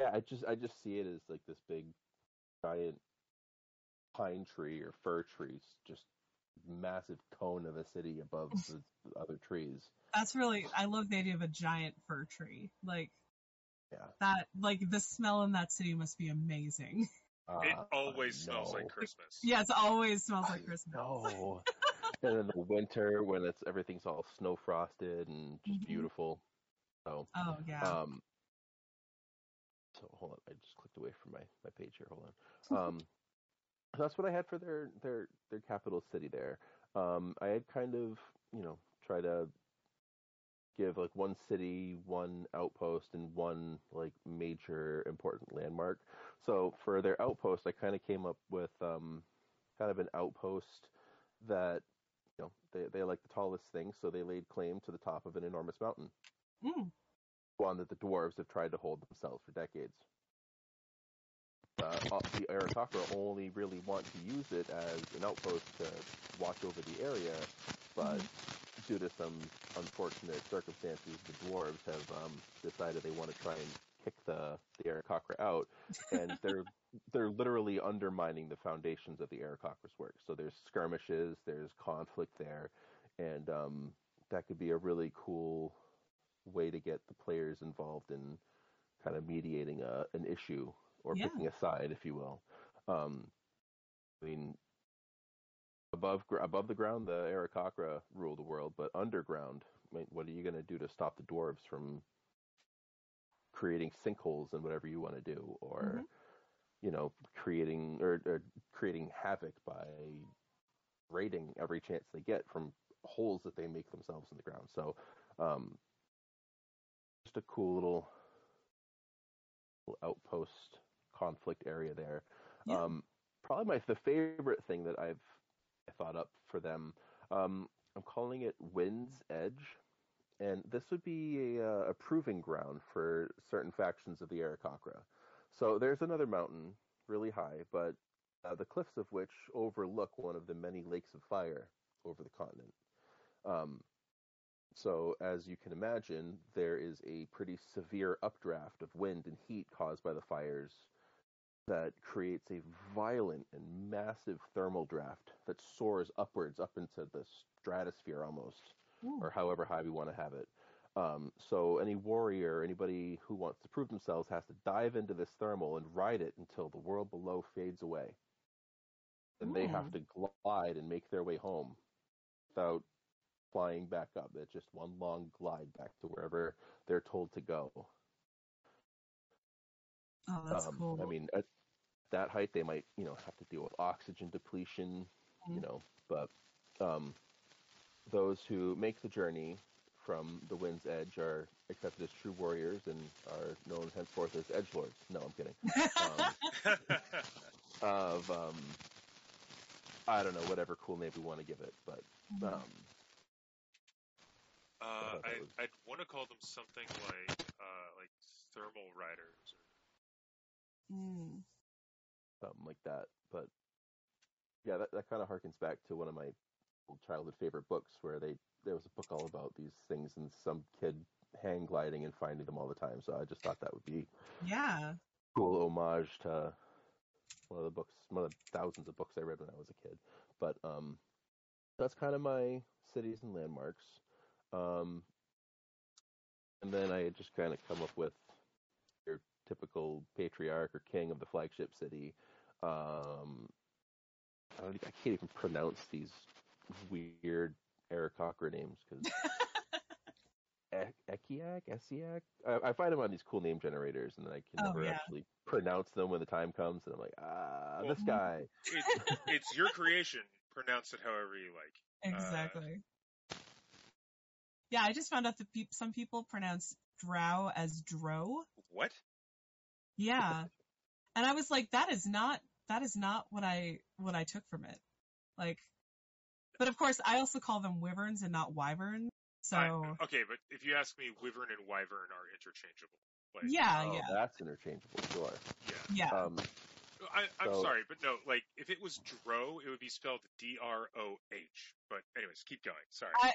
yeah, I just I just see it as like this big giant pine tree or fir trees, just massive cone of a city above the other trees. That's really, I love the idea of a giant fir tree. Like, yeah, that, like the smell in that city must be amazing. Uh, it always smells like Christmas. Yeah, it always smells like Christmas. Oh, and then the winter when it's everything's all snow frosted and just mm-hmm. beautiful. So, oh yeah. Um, so hold on, I just clicked away from my my page here. Hold on. Um. That's what I had for their, their, their capital city there. Um, I had kind of, you know, try to give like one city, one outpost, and one like major important landmark. So for their outpost, I kind of came up with um, kind of an outpost that, you know, they, they like the tallest thing, so they laid claim to the top of an enormous mountain. Mm. One that the dwarves have tried to hold themselves for decades. Uh, the Aarakocra only really want to use it as an outpost to watch over the area, but mm-hmm. due to some unfortunate circumstances, the dwarves have um, decided they want to try and kick the the Aarakocra out, and they're they're literally undermining the foundations of the Aarakocra's work. So there's skirmishes, there's conflict there, and um, that could be a really cool way to get the players involved in kind of mediating a, an issue or yeah. picking a side, if you will. Um, I mean, above above the ground, the Aarakocra rule the world, but underground, I mean, what are you going to do to stop the dwarves from creating sinkholes and whatever you want to do, or mm-hmm. you know, creating or, or creating havoc by raiding every chance they get from holes that they make themselves in the ground? So, um, just a cool little, little outpost conflict area there. Yeah. Um, probably my the favorite thing that I've I thought up for them. Um, I'm calling it Wind's Edge, and this would be a, a proving ground for certain factions of the Aarakocra. So there's another mountain, really high, but uh, the cliffs of which overlook one of the many lakes of fire over the continent. Um, so as you can imagine, there is a pretty severe updraft of wind and heat caused by the fires that creates a violent and massive thermal draft that soars upwards up into the stratosphere almost, Ooh. Or however high we want to have it. Um, so any warrior, anybody who wants to prove themselves has to dive into this thermal and ride it until the world below fades away. And Ooh. They have to glide and make their way home without flying back up. It's just one long glide back to wherever they're told to go. Oh, that's um, cool. I mean, at that height, they might, you know, have to deal with oxygen depletion, mm-hmm. you know, but um, those who make the journey from the Wind's Edge are accepted as true warriors and are known henceforth as edgelords. No, I'm kidding. Um, of, um, I don't know, whatever cool name we want to give it, but... Um, uh, I, was... I'd want to call them something like, uh, like thermal riders or Mm. something like that, but yeah, that, that kind of harkens back to one of my old childhood favorite books, where they there was a book all about these things and some kid hang gliding and finding them all the time. So I just thought that would be yeah cool homage to one of the books, one of the thousands of books I read when I was a kid. But um, that's kind of my cities and landmarks, um, and then I had just kind of come up with typical patriarch or king of the flagship city. Um, I, don't, I can't even pronounce these weird Aarakocra names because e- Ekiak, Esiak. I, I find them on these cool name generators, and then I can oh, never yeah. actually pronounce them when the time comes. And I'm like, ah, well, this guy. It, it's your creation. Pronounce it however you like. Exactly. Uh, yeah, I just found out that pe- some people pronounce drow as dro. What? Yeah. And I was like, that is not, that is not what I, what I took from it. Like, but of course I also call them wyverns and not wyverns. So. I, okay. But if you ask me, wyvern and wyvern are interchangeable. Like, yeah. Oh, yeah. That's interchangeable. Sure. Yeah. Yeah. Um, I, I'm so, sorry, but no, like if it was dro, it would be spelled D R O H. But anyways, keep going. Sorry. I,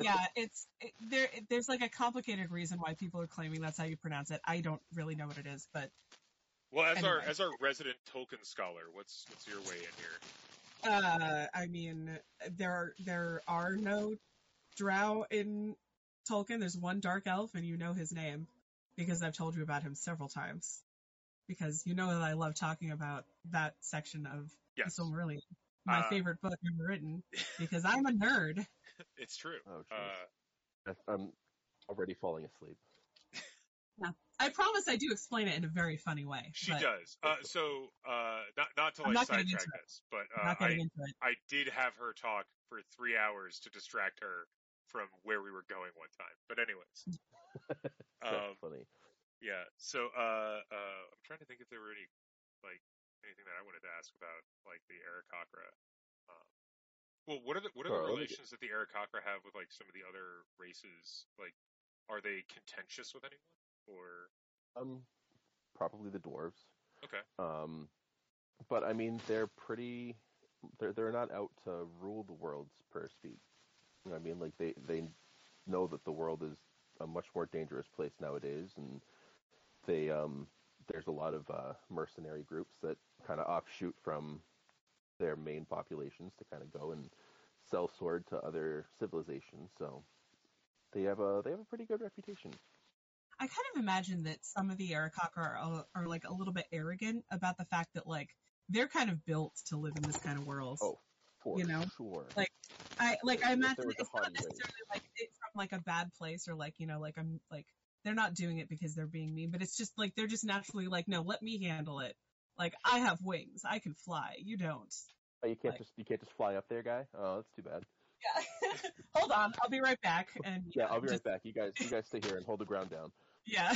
yeah, it's it, there. It, there's like a complicated reason why people are claiming that's how you pronounce it. I don't really know what it is, but well, as anyway. our as our resident Tolkien scholar, what's what's your way in here? Uh, I mean, there are there are no drow in Tolkien. There's one dark elf, and you know his name because I've told you about him several times. Because you know that I love talking about that section of yes. the Silmarillion, my uh, favorite book ever written, because I'm a nerd. It's true. Oh, uh, I'm already falling asleep. Yeah. I promise I do explain it in a very funny way. She but... does. Uh, so, uh, not, not to like not sidetrack this, but uh, I, I did have her talk for three hours to distract her from where we were going one time. But anyways. That's um, funny. Yeah, so uh, uh, I'm trying to think if there were any, like, anything that I wanted to ask about, like, the Aarakocra. Um, well, what are the what are oh, the relations that the Aarakocra have with, like, some of the other races? Like, are they contentious with anyone, or? Um, probably the dwarves. Okay. Um, but I mean, they're pretty. They're they're not out to rule the world, per speak. You know what I mean, like they they know that the world is a much more dangerous place nowadays, and they um, there's a lot of uh, mercenary groups that kind of offshoot from their main populations to kind of go and sell sword to other civilizations. So they have a they have a pretty good reputation. I kind of imagine that some of the Aarakocra are, are like a little bit arrogant about the fact that like they're kind of built to live in this kind of world. Oh, for you know? sure. Like I like I imagine it's not necessarily way. like it's from like a bad place or like you know like I'm like they're not doing it because they're being mean, but it's just like they're just naturally like, no, let me handle it. Like I have wings, I can fly. You don't. Oh, you can't like, just you can't just fly up there, guy. Oh, that's too bad. Yeah. Hold on, I'll be right back. And yeah, know, I'll be just... right back. You guys, you guys stay here and hold the ground down. Yeah.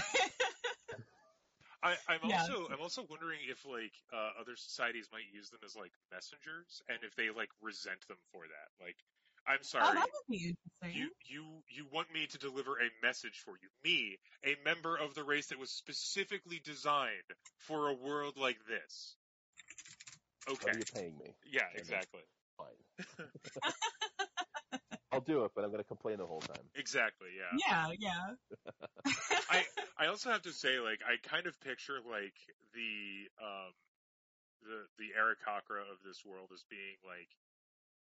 I, I'm yeah. also I'm also wondering if like uh, other societies might use them as like messengers, and if they like resent them for that. Like, I'm sorry. Oh, that would be interesting. You you you want me to deliver a message for you? Me, a member of the race that was specifically designed for a world like this. Okay. What are you paying me? Yeah, exactly. Fine. I'll do it, but I'm going to complain the whole time. Exactly, yeah. Yeah, yeah. I I also have to say, like, I kind of picture, like, the, um, the, the Aarakocra of this world as being, like,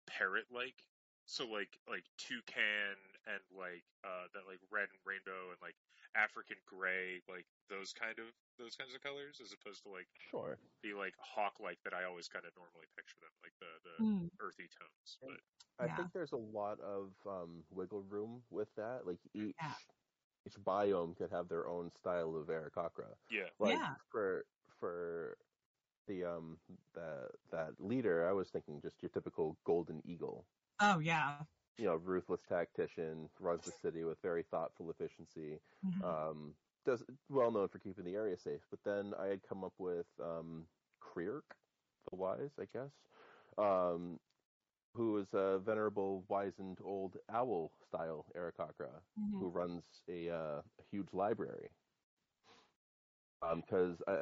parrot-like. So, like, like toucan and, like, uh, that, like, red and rainbow and, like, African gray, like, those kind of those kinds of colors, as opposed to, like, sure. the, like, hawk-like that I always kind of normally picture them, like, the, the mm. earthy tones. But I yeah. think there's a lot of um, wiggle room with that. Like, each yeah. each biome could have their own style of Aarakocra. Yeah. Like, yeah. for, for the, um, the, that leader, I was thinking just your typical golden eagle. Oh, yeah. You know, ruthless tactician, runs the city with very thoughtful efficiency. Mm-hmm. Um Does, well known for keeping the area safe, but then I had come up with um, Kreerk, the Wise, I guess, um, who is a venerable, wizened, old owl-style Aarakocra mm-hmm. who runs a, uh, a huge library. Because, um,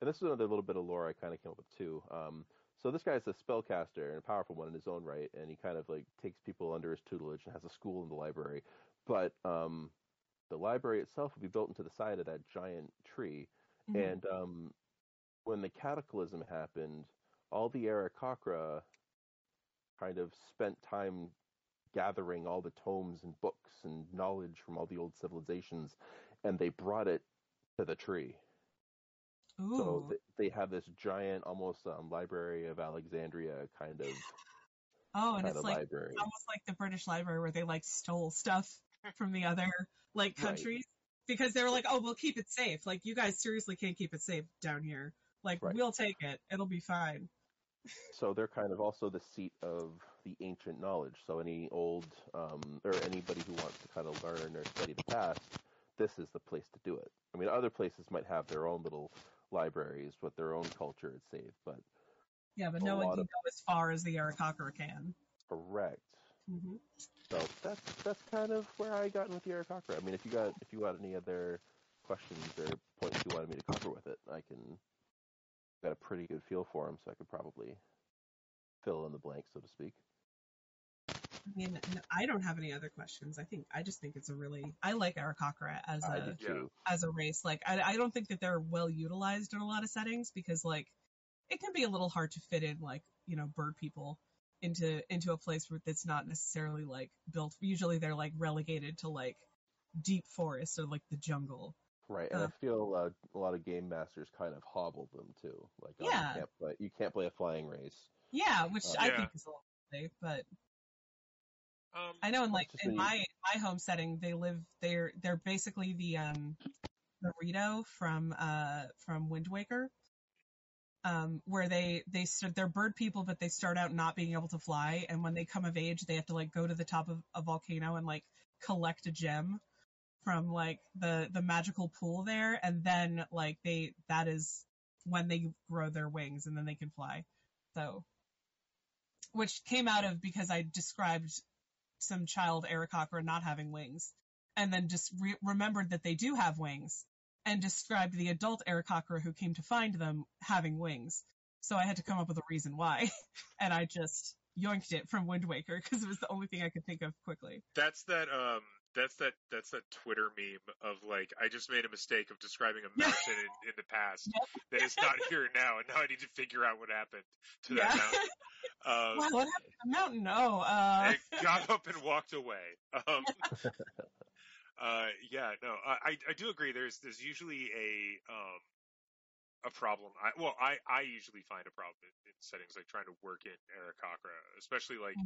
and this is another little bit of lore I kind of came up with too. Um, so this guy's a spellcaster and a powerful one in his own right, and he kind of like takes people under his tutelage and has a school in the library, but. Um, The library itself would be built into the side of that giant tree. Mm-hmm. And um, when the cataclysm happened, all the Aarakocra kind of spent time gathering all the tomes and books and knowledge from all the old civilizations, and they brought it to the tree. Ooh. So th- they have this giant, almost um, Library of Alexandria kind of Oh, and it's like library. almost like the British Library where they like stole stuff from the other like countries right. because they were like, oh, we'll keep it safe. Like, you guys seriously can't keep it safe down here. Like, right. we'll take it. It'll be fine. So they're kind of also the seat of the ancient knowledge. So any old um, or anybody who wants to kind of learn or study the past, this is the place to do it. I mean, other places might have their own little libraries with their own culture and save, but yeah, but no one can of... go as far as the Aarakocra can. Correct. Mm-hmm. So that's that's kind of where I got in with the Aarakocra. I mean, if you got if you got any other questions or points you wanted me to cover with it, I can got a pretty good feel for them, so I could probably fill in the blanks, so to speak. I mean, I don't have any other questions. I think I just think it's a really I like Aarakocra as a as a race. Like, I I don't think that they're well utilized in a lot of settings because like it can be a little hard to fit in like you know bird people. into into a place where that's not necessarily like built. Usually they're like relegated to like deep forests or like the jungle. Right, and uh, I feel uh, a lot of game masters kind of hobbled them too. Like, yeah. oh, you, can't play, you can't play a flying race. Yeah, which uh, I yeah. think is a little thing, but um, I know in like in my you... my home setting they live they're they're basically the um the Rito from uh from Wind Waker. Um, where they, they start, they're bird people, but they start out not being able to fly. And when they come of age, they have to like go to the top of a volcano and like collect a gem from like the, the magical pool there. And then like they, that is when they grow their wings and then they can fly. So, which came out of because I described some child Aarakocra not having wings and then just re- remembered that they do have wings. And described the adult Aarakocra who came to find them having wings. So I had to come up with a reason why. And I just yoinked it from Wind Waker because it was the only thing I could think of quickly. That's that um That's that. That's that Twitter meme of like, I just made a mistake of describing a mountain in, in the past that is not here now, and now I need to figure out what happened to that yeah. mountain. Um, wow, what happened to the mountain? No, uh... it got up and walked away. Um, uh, yeah, no, I I do agree. There's there's usually a um a problem. I, well, I, I usually find a problem in, in settings like trying to work in Aarakocra, especially like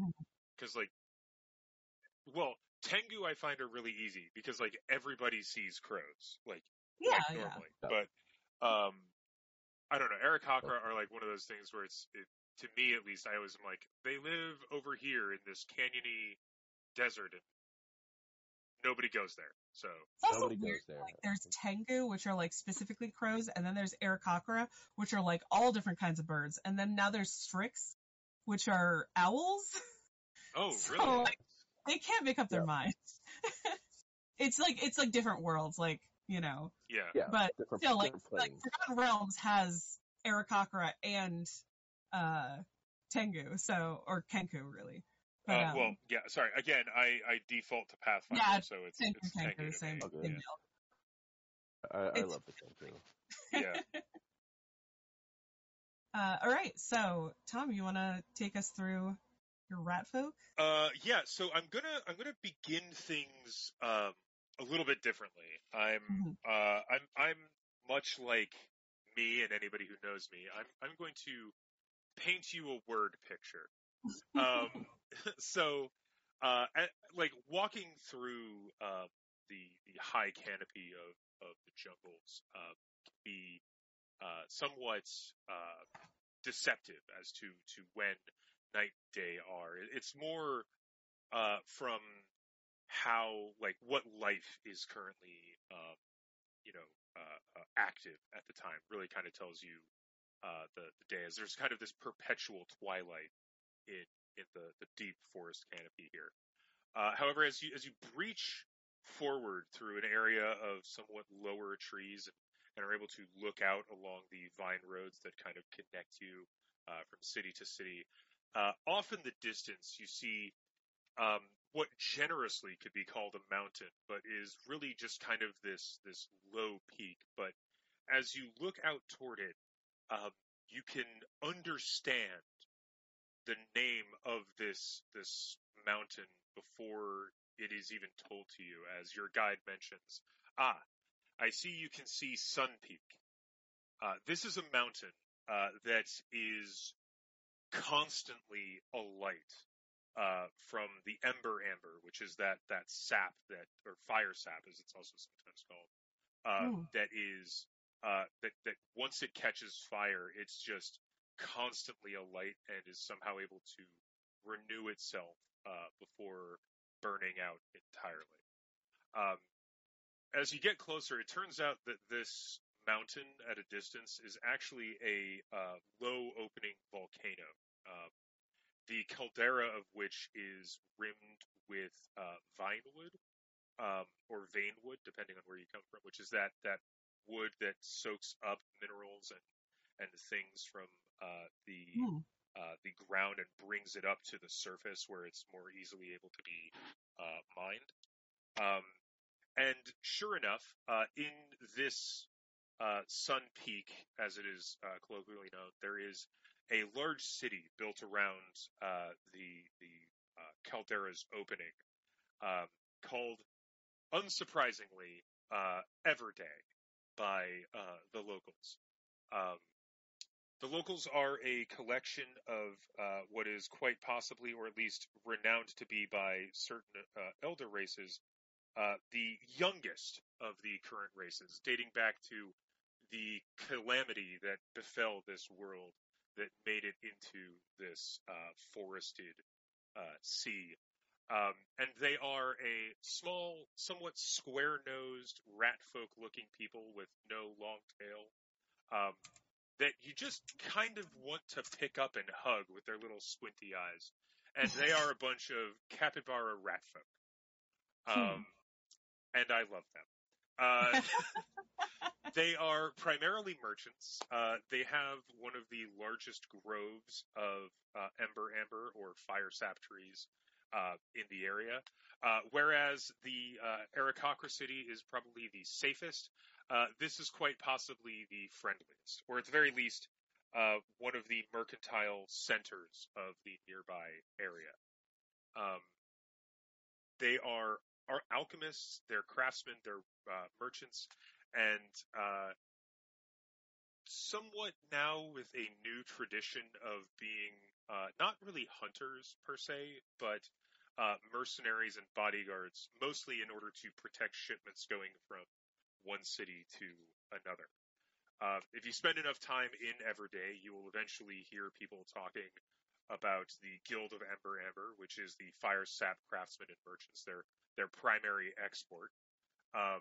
because like well. Tengu I find are really easy because like everybody sees crows like, yeah, like normally, yeah. but um, I don't know. Aarakocra are like one of those things where it's it, to me at least I always am like they live over here in this canyony desert and nobody goes there. So it's also weird, goes there. Like, there's Tengu which are like specifically crows, and then there's Aarakocra which are like all different kinds of birds, and then now there's Strix which are owls. Oh, so, really? Like, they can't make up their yeah. minds. It's like it's like different worlds, like you know. Yeah. yeah but different, still, like like Forgotten Realms has Aarakocra and uh, Tengu, so or Kenku really. But, uh, um, well, yeah. Sorry. Again, I, I default to Pathfinder, yeah, so it's Tengu. It's Tengu, Tengu same, okay. same yeah. I, I it's, love the Tengu. Yeah. uh, all right. So, Tom, you want to take us through your rat folk? Uh, yeah, so I'm gonna I'm gonna begin things um, a little bit differently. I'm mm-hmm. uh, I'm I'm much like me and anybody who knows me. I'm I'm going to paint you a word picture. um, so, uh, at, like walking through uh, the the high canopy of of the jungles uh, can be uh, somewhat uh, deceptive as to to when night day are. It's more uh from how like what life is currently um you know uh, uh active at the time really kind of tells you uh the, the day is. There's kind of this perpetual twilight in in the the deep forest canopy here. Uh however, as you as you breach forward through an area of somewhat lower trees and, and are able to look out along the vine roads that kind of connect you uh from city to city, Uh, off in the distance, you see um, what generously could be called a mountain, but is really just kind of this this low peak. But as you look out toward it, um, you can understand the name of this this mountain before it is even told to you, as your guide mentions. Ah, I see you can see Sun Peak. Uh, this is a mountain uh, that is constantly alight uh, from the ember amber, which is that, that sap that, or fire sap as it's also sometimes called, uh, that is, uh, that, that once it catches fire, it's just constantly alight and is somehow able to renew itself uh, before burning out entirely. Um, as you get closer, it turns out that this mountain at a distance is actually a uh, low opening volcano, um, the caldera of which is rimmed with uh, vinewood um, or veinwood, depending on where you come from, which is that, that wood that soaks up minerals and, and things from uh, the mm. uh, the ground and brings it up to the surface where it's more easily able to be uh, mined. Um, and sure enough, uh, in this Uh, Sun Peak, as it is uh, colloquially known, there is a large city built around uh, the the uh, caldera's opening, um, called, unsurprisingly, uh, Everday by uh, the locals. Um, the locals are a collection of uh, what is quite possibly, or at least renowned to be by certain uh, elder races, uh, the youngest of the current races, dating back to the calamity that befell this world that made it into this uh, forested uh, sea. Um, and they are a small, somewhat square-nosed, rat folk-looking people with no long tail um, that you just kind of want to pick up and hug with their little squinty eyes. And they are a bunch of capybara rat folk. Um, hmm. And I love them. Uh, they are primarily merchants. Uh, they have one of the largest groves of uh, ember amber or fire sap trees uh, in the area. Uh, whereas the uh, Aarakocra city is probably the safest, uh, this is quite possibly the friendliest, or at the very least, uh, one of the mercantile centers of the nearby area. Um, they are, are alchemists, they're craftsmen, they're uh, merchants, and uh, somewhat now with a new tradition of being uh, not really hunters per se, but uh, mercenaries and bodyguards, mostly in order to protect shipments going from one city to another. Uh, if you spend enough time in Everday, you will eventually hear people talking about the Guild of Ember Amber, which is the fire sap craftsmen and merchants, their their primary export. Um,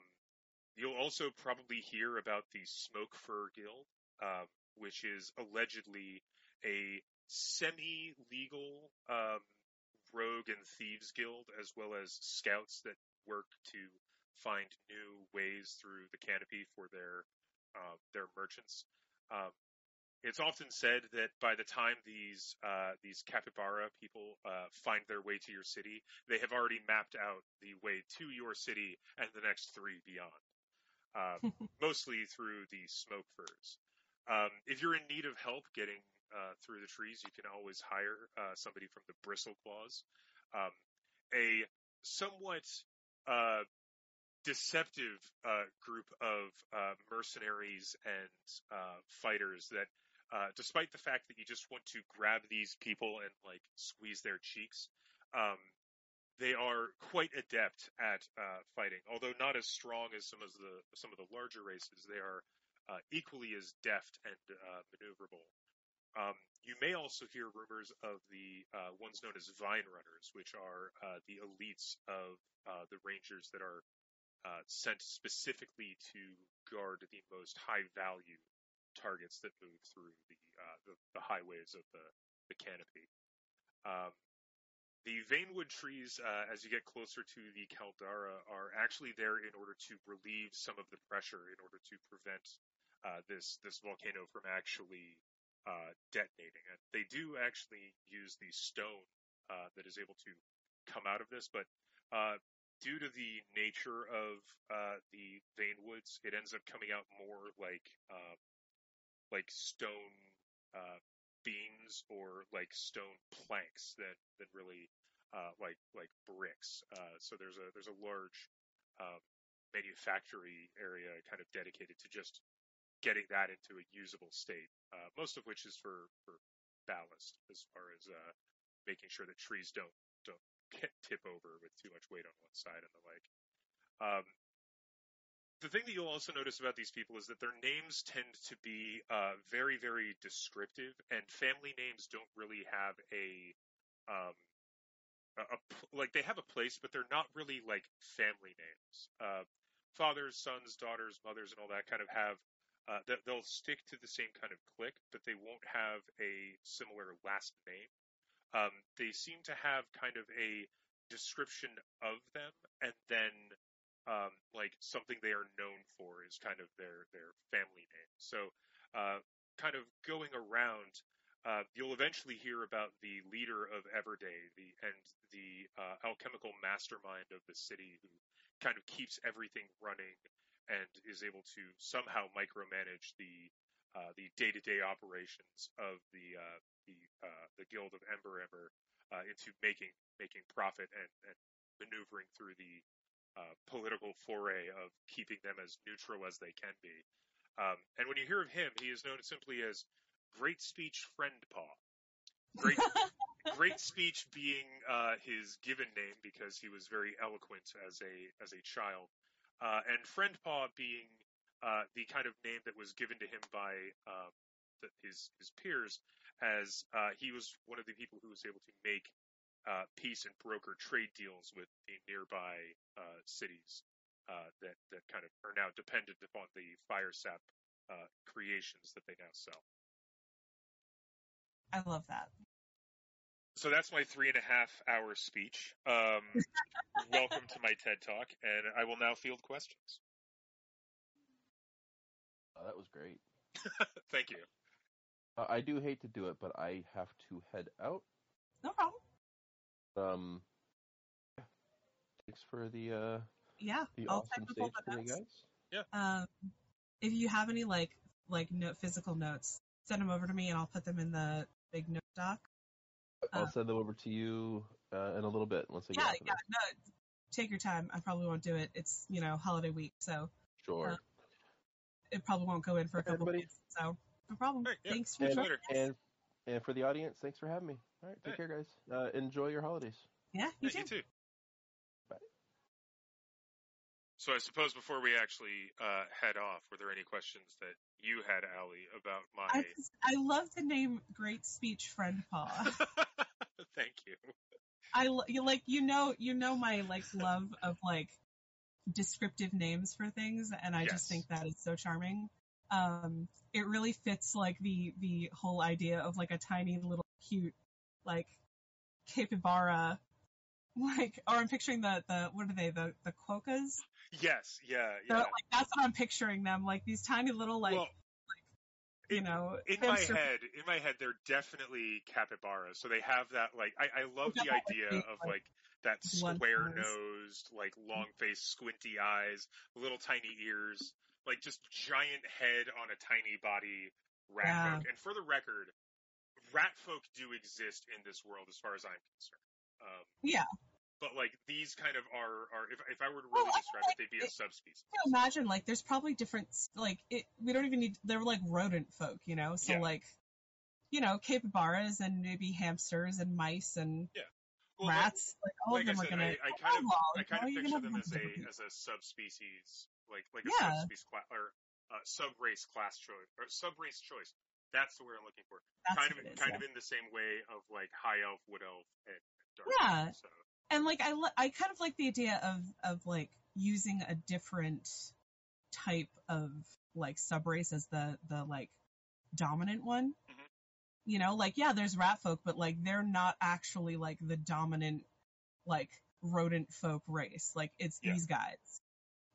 you'll also probably hear about the Smoke Fur Guild, um, which is allegedly a semi-legal um, rogue and thieves guild, as well as scouts that work to find new ways through the canopy for their uh, their merchants. Um, It's often said that by the time these uh, these capybara people uh, find their way to your city, they have already mapped out the way to your city and the next three beyond, um, mostly through the smoke furs. Um, if you're in need of help getting uh, through the trees, you can always hire uh, somebody from the Bristleclaws. Um, a somewhat uh, deceptive uh, group of uh, mercenaries and uh, fighters that, Uh, despite the fact that you just want to grab these people and, like, squeeze their cheeks, um, they are quite adept at uh, fighting. Although not as strong as some of the some of the larger races, they are uh, equally as deft and uh, maneuverable. Um, you may also hear rumors of the uh, ones known as Vine Runners, which are uh, the elites of uh, the Rangers that are uh, sent specifically to guard the most high-value targets that move through the uh, the, the highways of the, the canopy. Um, the Vanewood trees, uh, as you get closer to the Caldara, are actually there in order to relieve some of the pressure, in order to prevent uh, this this volcano from actually uh, detonating. And they do actually use the stone uh, that is able to come out of this, but uh, due to the nature of uh, the Vanewoods, it ends up coming out more like uh, like stone uh, beams or like stone planks than than really uh, like like bricks. Uh, so there's a there's a large um, manufacturing area kind of dedicated to just getting that into a usable state. Uh, most of which is for, for ballast, as far as uh, making sure that trees don't don't get tip over with too much weight on one side and the like. Um, The thing that you'll also notice about these people is that their names tend to be uh, very, very descriptive, and family names don't really have a, um, a, a like they have a place, but they're not really like family names. Uh, fathers, sons, daughters, mothers, and all that kind of have uh, that they'll stick to the same kind of clique, but they won't have a similar last name. Um, they seem to have kind of a description of them, and then. Um, like something they are known for is kind of their, their family name. So uh, kind of going around, uh, you'll eventually hear about the leader of Everday the, and the uh, alchemical mastermind of the city who kind of keeps everything running and is able to somehow micromanage the uh, the day-to-day operations of the uh, the, uh, the Guild of Ember Ember uh, into making making profit and, and maneuvering through the Uh, political foray of keeping them as neutral as they can be. Um, and when you hear of him, he is known simply as Great Speech Friendpaw. Great, Great Speech being uh, his given name because he was very eloquent as a as a child, uh, and Friendpaw being uh, the kind of name that was given to him by um, the, his his peers, as uh, he was one of the people who was able to make Uh, peace and broker trade deals with the nearby uh, cities uh, that, that kind of are now dependent upon the fire sap uh, creations that they now sell. I love that. So that's my three and a half hour speech. Um, welcome to my TED Talk, and I will now field questions. Oh, that was great. Thank you. Uh, I do hate to do it, but I have to head out. No problem. Um, Thanks for the uh, yeah, the all awesome technical stage notes. Guys. Yeah. Um, if you have any like like note, physical notes, send them over to me, and I'll put them in the big note doc. I'll um, send them over to you uh, in a little bit once I yeah, get. Yeah, yeah. No, take your time. I probably won't do it. It's you know holiday week, so sure. Uh, it probably won't go in for a couple of weeks, so no problem. Right, yeah. Thanks for and, joining us. And, and for the audience, thanks for having me. All right, take All care, right. guys. Uh, enjoy your holidays. Yeah, you, yeah, too. you too. Bye. So I suppose before we actually uh, head off, were there any questions that you had, Ali, about my... I, just, I love the name Great Speech Friend Paw. Thank you. I you like you know you know my like love of like descriptive names for things, and I yes. just think that is so charming. Um, it really fits like the the whole idea of like a tiny little cute like capybara. Like, or I'm picturing the, the what are they, the, the quokkas? Yes, yeah, yeah. So, like, that's what I'm picturing them, like these tiny little, like, well, like you in, know. In my surf- head, in my head, they're definitely capybaras. So they have that, like, I, I love the idea like, of, like, like that square-nosed, like, long-faced, squinty eyes, little tiny ears, like, just giant head on a tiny body rat yeah. folk. And for the record, rat folk do exist in this world as far as I'm concerned. Um, yeah, but like these kind of are are if if I were to really well, describe like, it, they'd be it, a subspecies. I can imagine like there's probably different like it, we don't even need they're like rodent folk, you know. So yeah. like you know capybaras and maybe hamsters and mice and yeah. well, rats. Like, like all like of them I said, are gonna. I, I kind of I kind of picture them as a as a subspecies like like a yeah. subspecies class or uh, subrace class choice or subrace choice. That's the word I'm looking for. That's kind of is, kind yeah. of in the same way of like high elf, wood elf, and dark yeah. elf. So. And like I, li- I kind of like the idea of of like using a different type of like subrace as the the like dominant one. Mm-hmm. You know, like yeah, there's rat folk, but like they're not actually like the dominant like rodent folk race. Like it's yeah. these guys.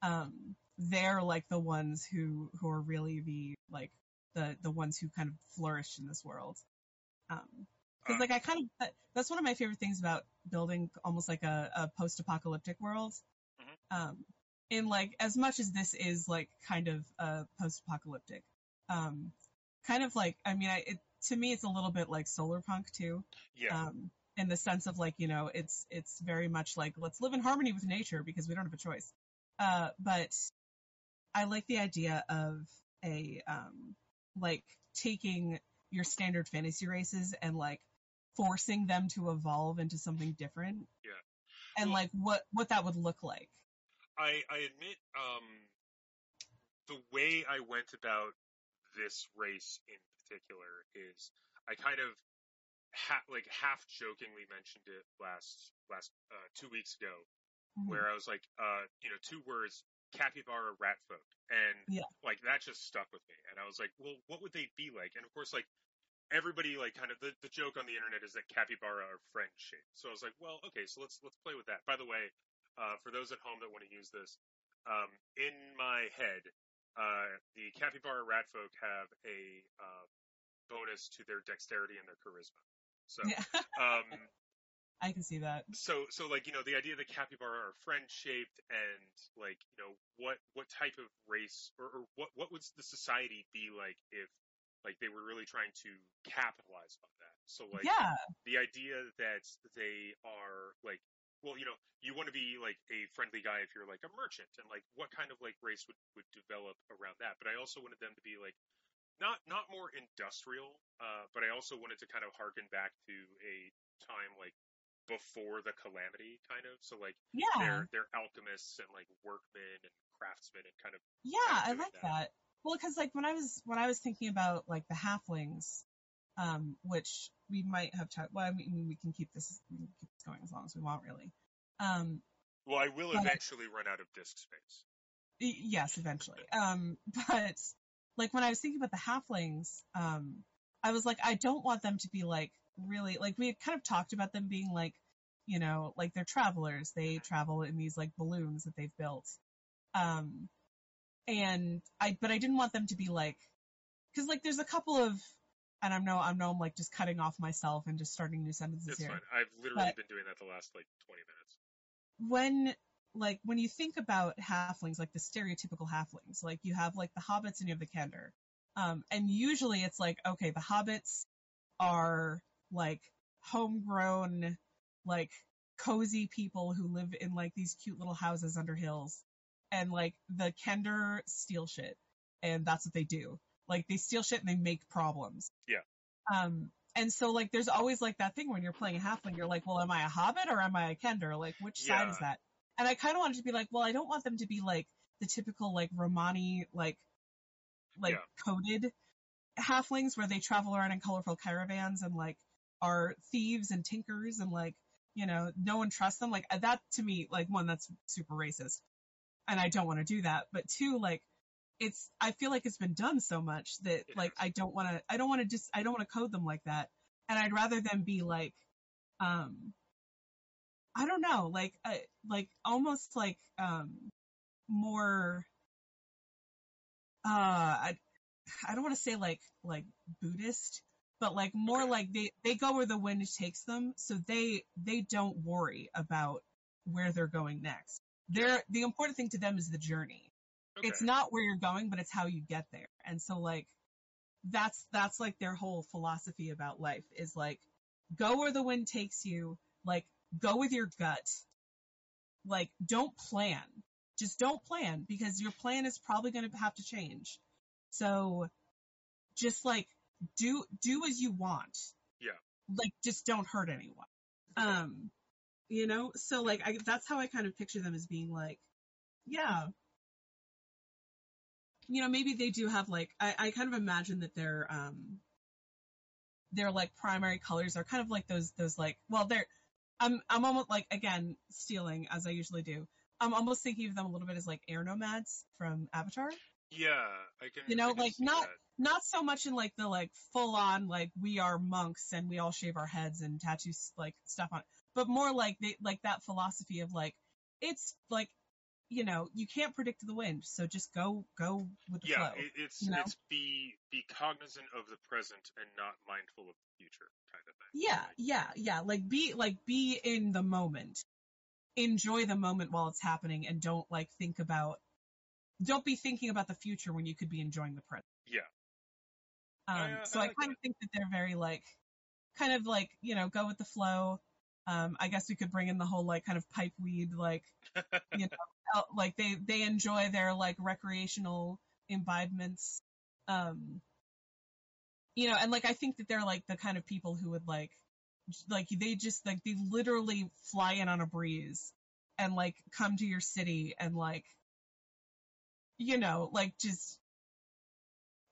Um, they're like the ones who who are really the like. The, the ones who kind of flourished in this world. Um, cause uh, like I kind of, that's one of my favorite things about building almost like a, a post-apocalyptic world. Uh-huh. Um, and like, as much as this is like kind of uh post-apocalyptic, um, kind of like, I mean, I, it, to me, it's a little bit like solarpunk too. Yeah. Um, in the sense of like, you know, it's, it's very much like, let's live in harmony with nature because we don't have a choice. Uh, but I like the idea of a, um, like taking your standard fantasy races and like forcing them to evolve into something different. Yeah. And well, like what, what that would look like. I, I admit, um, the way I went about this race in particular is I kind of ha- like half jokingly mentioned it last, last, uh, two weeks ago mm-hmm. where I was like, uh, you know, two words, capybara rat folk, and yeah. like that just stuck with me, and I was like, well, what would they be like? And of course, like everybody, like kind of the, the joke on the internet is that capybara are friend shaped. So I was like, well, okay, so let's let's play with that. By the way, uh, for those at home that want to use this, um, in my head, uh, the capybara rat folk have a uh, bonus to their dexterity and their charisma. So. Yeah. um, I can see that. So, so like, you know, the idea that capybara are friend-shaped and, like, you know, what what type of race or, or what, what would the society be like if, like, they were really trying to capitalize on that? So, like, yeah. the idea that they are, like, well, you know, you want to be, like, a friendly guy if you're, like, a merchant and, like, what kind of, like, race would, would develop around that? But I also wanted them to be, like, not, not more industrial, uh, but I also wanted to kind of harken back to a time, like, before the calamity, kind of. So, like, yeah. they're they're alchemists and like workmen and craftsmen and kind of. Yeah, kind of I like that. that. Well, because like when I was when I was thinking about like the halflings, um, which we might have. T- well, I mean, we can keep this we can keep this going as long as we want, really. Um, well, I will eventually I, run out of disk space. Y- yes, eventually. um, but like when I was thinking about the halflings, um, I was like, I don't want them to be like. Really, like, we had kind of talked about them being, like, you know, like, they're travelers. They travel in these, like, balloons that they've built. Um, and I, but I didn't want them to be, like, because, like, there's a couple of, and I know, I know I'm, like, just cutting off myself and just starting new sentences it's here. It's fine. I've literally but, been doing that the last, like, twenty minutes. when, like, when you think about halflings, like the stereotypical halflings, like you have like the hobbits and you have the Kender. Um, and usually it's like, okay, the hobbits are like homegrown, like cozy people who live in like these cute little houses under hills. And like the Kender steal shit. And that's what they do. Like they steal shit and they make problems. Yeah. Um, and so like there's always like that thing when you're playing a halfling, you're like, well, am I a hobbit or am I a Kender? Like which yeah. side is that? And I kind of wanted to be like, well, I don't want them to be like the typical like Romani like like yeah. coded halflings where they travel around in colorful caravans and like are thieves and tinkers and like, you know, no one trusts them. Like that to me, like one, that's super racist. And I don't want to do that. But two, like it's, I feel like it's been done so much that yeah. like I don't want to, I don't want to just, I don't want to code them like that. And I'd rather them be like, um, I don't know, like, uh, like almost like um, more. Uh, I, I don't want to say like like Buddhist, but like more okay. like they, they go where the wind takes them, so they they don't worry about where they're going next. They're the important thing to them is the journey. Okay. It's not where you're going, but it's how you get there. And so like that's that's like their whole philosophy about life is like go where the wind takes you, like. Go with your gut. Like, don't plan. Just don't plan because your plan is probably going to have to change. So, just like do do as you want. Yeah. Like, just don't hurt anyone. Um, you know. So like, I, that's how I kind of picture them as being like, yeah. You know, maybe they do have like I, I kind of imagine that they're um. Their like primary colors are kind of like those those like well they're. I'm I'm almost like again stealing as I usually do. I'm almost thinking of them a little bit as like air nomads from Avatar. Yeah, I can. You know, can like not that. Not so much in like the like full on like we are monks and we all shave our heads and tattoo like stuff on, but more like they like that philosophy of like it's like you know you can't predict the wind, so just go go with the yeah, flow. Yeah, it, it's you know? It's be be cognizant of the present and not mindful of the future. Kind of thing, yeah, right? yeah, yeah. Like be like be in the moment. Enjoy the moment while it's happening and don't like think about don't be thinking about the future when you could be enjoying the present. Yeah. Um I, uh, so I, I kind of think that they're very like kind of like, you know, go with the flow. Um I guess we could bring in the whole like kind of pipe weed like you know like they they enjoy their like recreational imbibements. Um You know, and, like, I think that they're, like, the kind of people who would, like, like, they just, like, they literally fly in on a breeze and, like, come to your city and, like, you know, like, just,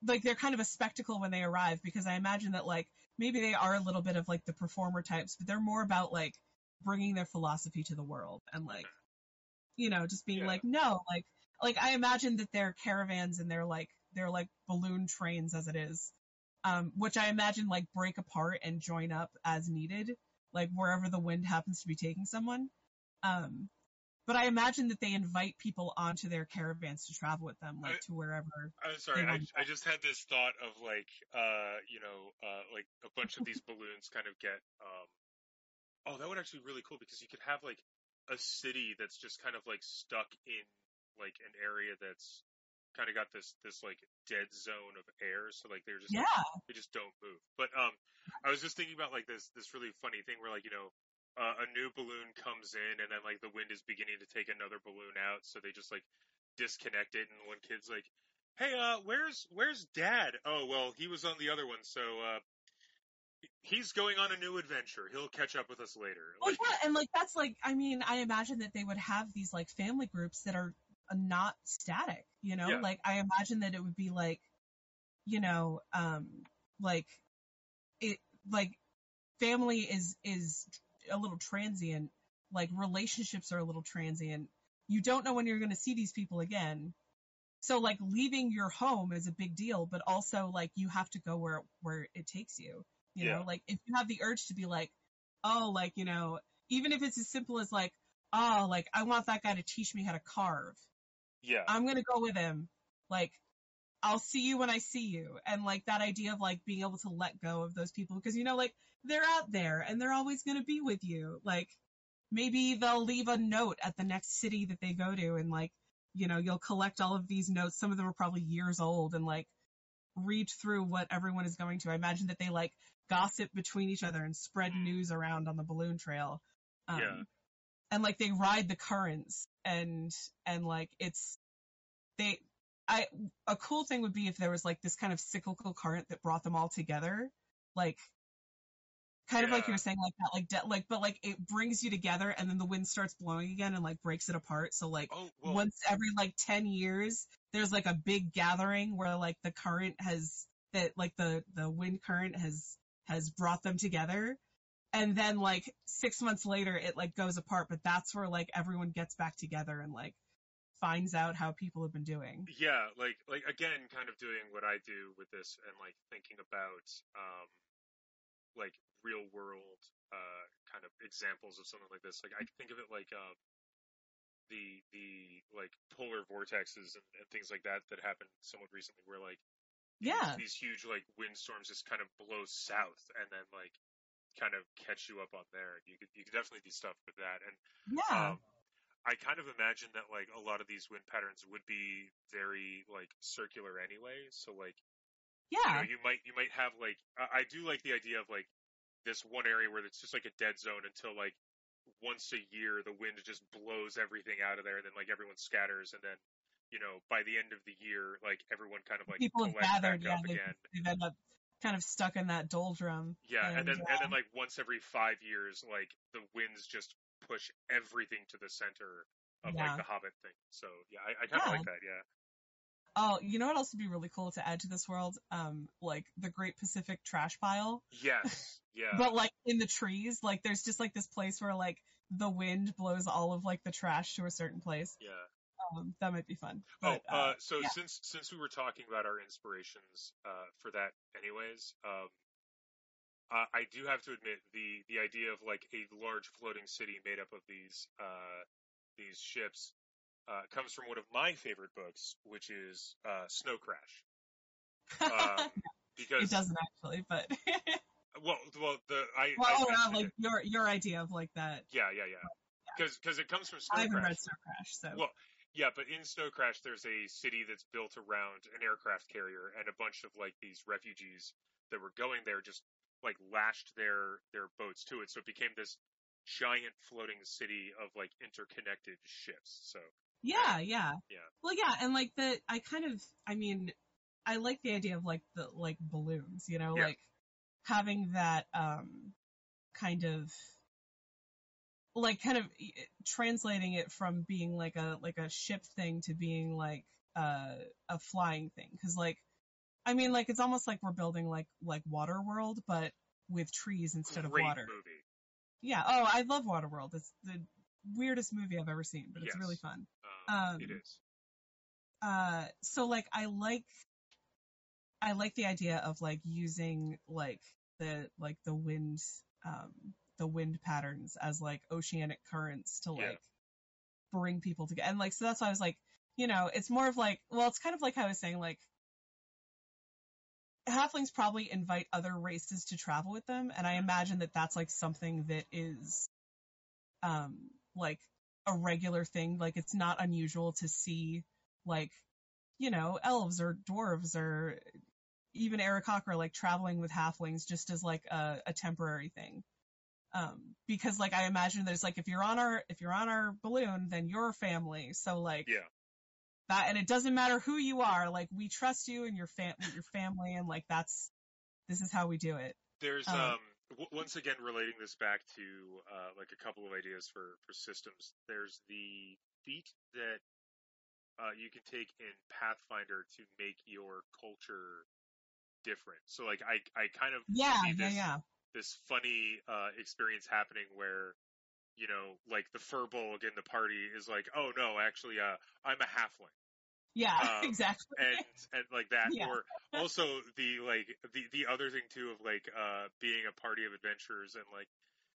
like, they're kind of a spectacle when they arrive because I imagine that, like, maybe they are a little bit of, like, the performer types, but they're more about, like, bringing their philosophy to the world and, like, you know, just being, yeah. like, no, like, like, I imagine that they're caravans and they're, like, they're, like, balloon trains as it is. Um, which I imagine, like, break apart and join up as needed, like, wherever the wind happens to be taking someone. Um, but I imagine that they invite people onto their caravans to travel with them, like, I, to wherever. I'm sorry, I, I just had this thought of, like, uh, you know, uh, like, a bunch of these balloons kind of get, um, oh, that would actually be really cool, because you could have, like, a city that's just kind of, like, stuck in, like, an area that's kind of got this this like dead zone of air, so like they're just yeah. like, they just don't move. But um I was just thinking about like this this really funny thing where like you know uh, a new balloon comes in and then like the wind is beginning to take another balloon out, so they just like disconnect it, and one kid's like, hey uh where's where's dad? Oh well, he was on the other one, so uh he's going on a new adventure. He'll catch up with us later. Well, like, yeah, and like that's like I mean I imagine that they would have these like family groups that are not static, you know, yeah. like I imagine that it would be like, you know, um, like it, like family is, is a little transient, like relationships are a little transient. You don't know when you're going to see these people again. So like leaving your home is a big deal, but also like you have to go where, where it takes you, you yeah. know, like if you have the urge to be like, oh, like, you know, even if it's as simple as like, oh, like I want that guy to teach me how to carve. Yeah. I'm going to go with him. Like, I'll see you when I see you. And, like, that idea of, like, being able to let go of those people. Because, you know, like, they're out there and they're always going to be with you. Like, maybe they'll leave a note at the next city that they go to, and like, you know, you'll collect all of these notes. Some of them are probably years old, and like read through what everyone is going to. I imagine that they like gossip between each other and spread news around on the balloon trail. Um, yeah. And like they ride the currents, and, and like it's, they, I, a cool thing would be if there was like this kind of cyclical current that brought them all together. Like, kind yeah. of like you were saying, like that, like, de- like, but like it brings you together, and then the wind starts blowing again and like breaks it apart. So like oh, once every like ten years, there's like a big gathering where like the current has that, like the, the wind current has, has brought them together. And then like six months later, it like goes apart, but that's where like everyone gets back together and like finds out how people have been doing. Yeah. Like, like again, kind of doing what I do with this and like thinking about, um, like real world uh kind of examples of something like this. Like I think of it like um the the like polar vortexes and, and things like that that happened somewhat recently, where like yeah these, these huge like windstorms just kind of blow south and then like kind of catch you up on there. You could you could definitely do stuff with that. And yeah. um, I kind of imagine that like a lot of these wind patterns would be very like circular anyway. So like yeah, you know, you might you might have like I, I do like the idea of like this one area where it's just like a dead zone until like once a year the wind just blows everything out of there, and then like everyone scatters, and then you know by the end of the year like everyone kind of like people have gathered back yeah, up again. They've ended up kind of stuck in that doldrum. Yeah, and, and then yeah. and then like once every five years like the winds just push everything to the center of yeah. like the Hobbit thing. So yeah, I, I kind of yeah. like that. Yeah. Oh, you know what else would be really cool to add to this world? Um, like the Great Pacific Trash Pile. Yes, yeah. But like in the trees, like there's just like this place where like the wind blows all of like the trash to a certain place. Yeah. Um, that might be fun. But, oh, uh, uh, so yeah. since since we were talking about our inspirations uh, for that, anyways, um, I, I do have to admit the the idea of like a large floating city made up of these uh, these ships. Uh, comes from one of my favorite books, which is uh, Snow Crash. Um, because it doesn't actually, but well, well, the I well, I, I, I, like your your idea of like that. Yeah, yeah, yeah. Because yeah. it comes from Snow Crash. I haven't Crash. read Snow Crash, so well, yeah. But in Snow Crash, there's a city that's built around an aircraft carrier, and a bunch of like these refugees that were going there just like lashed their their boats to it, so it became this giant floating city of like interconnected ships. So. Yeah, yeah, yeah. Well, yeah, and like the, I kind of, I mean, I like the idea of like the, like balloons, you know, yeah. like having that, um, kind of, like kind of translating it from being like a, like a ship thing to being like, uh, a flying thing. Cause like, I mean, like, it's almost like we're building like, like Waterworld, but with trees instead Great of water. Movie. Yeah. Oh, I love Waterworld. It's the weirdest movie I've ever seen, but it's yes. really fun. Um, it is. Uh, so like, I like, I like the idea of like using like the, like the wind, um, the wind patterns as like oceanic currents to like yeah. bring people together. And like, so that's why I was like, you know, it's more of like, well, it's kind of like how I was saying, like halflings probably invite other races to travel with them. And I imagine that that's like something that is, um, like, a regular thing. Like, it's not unusual to see, like, you know, elves or dwarves or even Aarakocra like traveling with halflings just as like a, a temporary thing, um because like I imagine there's like if you're on our if you're on our balloon, then you're family, so like yeah that, and it doesn't matter who you are, like we trust you and your fam your family, and like that's this is how we do it. There's um, um... once again, relating this back to uh, like a couple of ideas for, for systems, there's the feat that uh, you can take in Pathfinder to make your culture different. So like I, I kind of yeah, see this, yeah, yeah. this funny uh, experience happening where, you know, like the furball in the party is like, oh no, actually uh, I'm a halfling. Yeah, um, exactly. And, and like that, yeah. or also the, like, the, the other thing too of like, uh, being a party of adventurers and like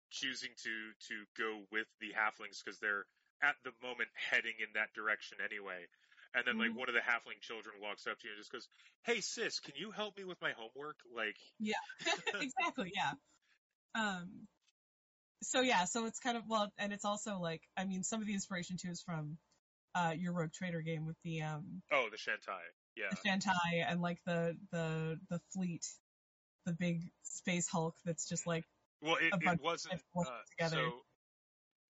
choosing to, to go with the halflings because they're at the moment heading in that direction anyway. And then mm-hmm. like one of the halfling children walks up to you and just goes, "Hey sis, can you help me with my homework?" Like, yeah, exactly. Yeah. Um, so yeah, so it's kind of, well, and it's also like, I mean, some of the inspiration too is from uh, your Rogue Trader game with the um, oh, the Shantai, yeah, the Shantai, and like the the the fleet, the big space Hulk that's just like, well, it, it wasn't uh, together. So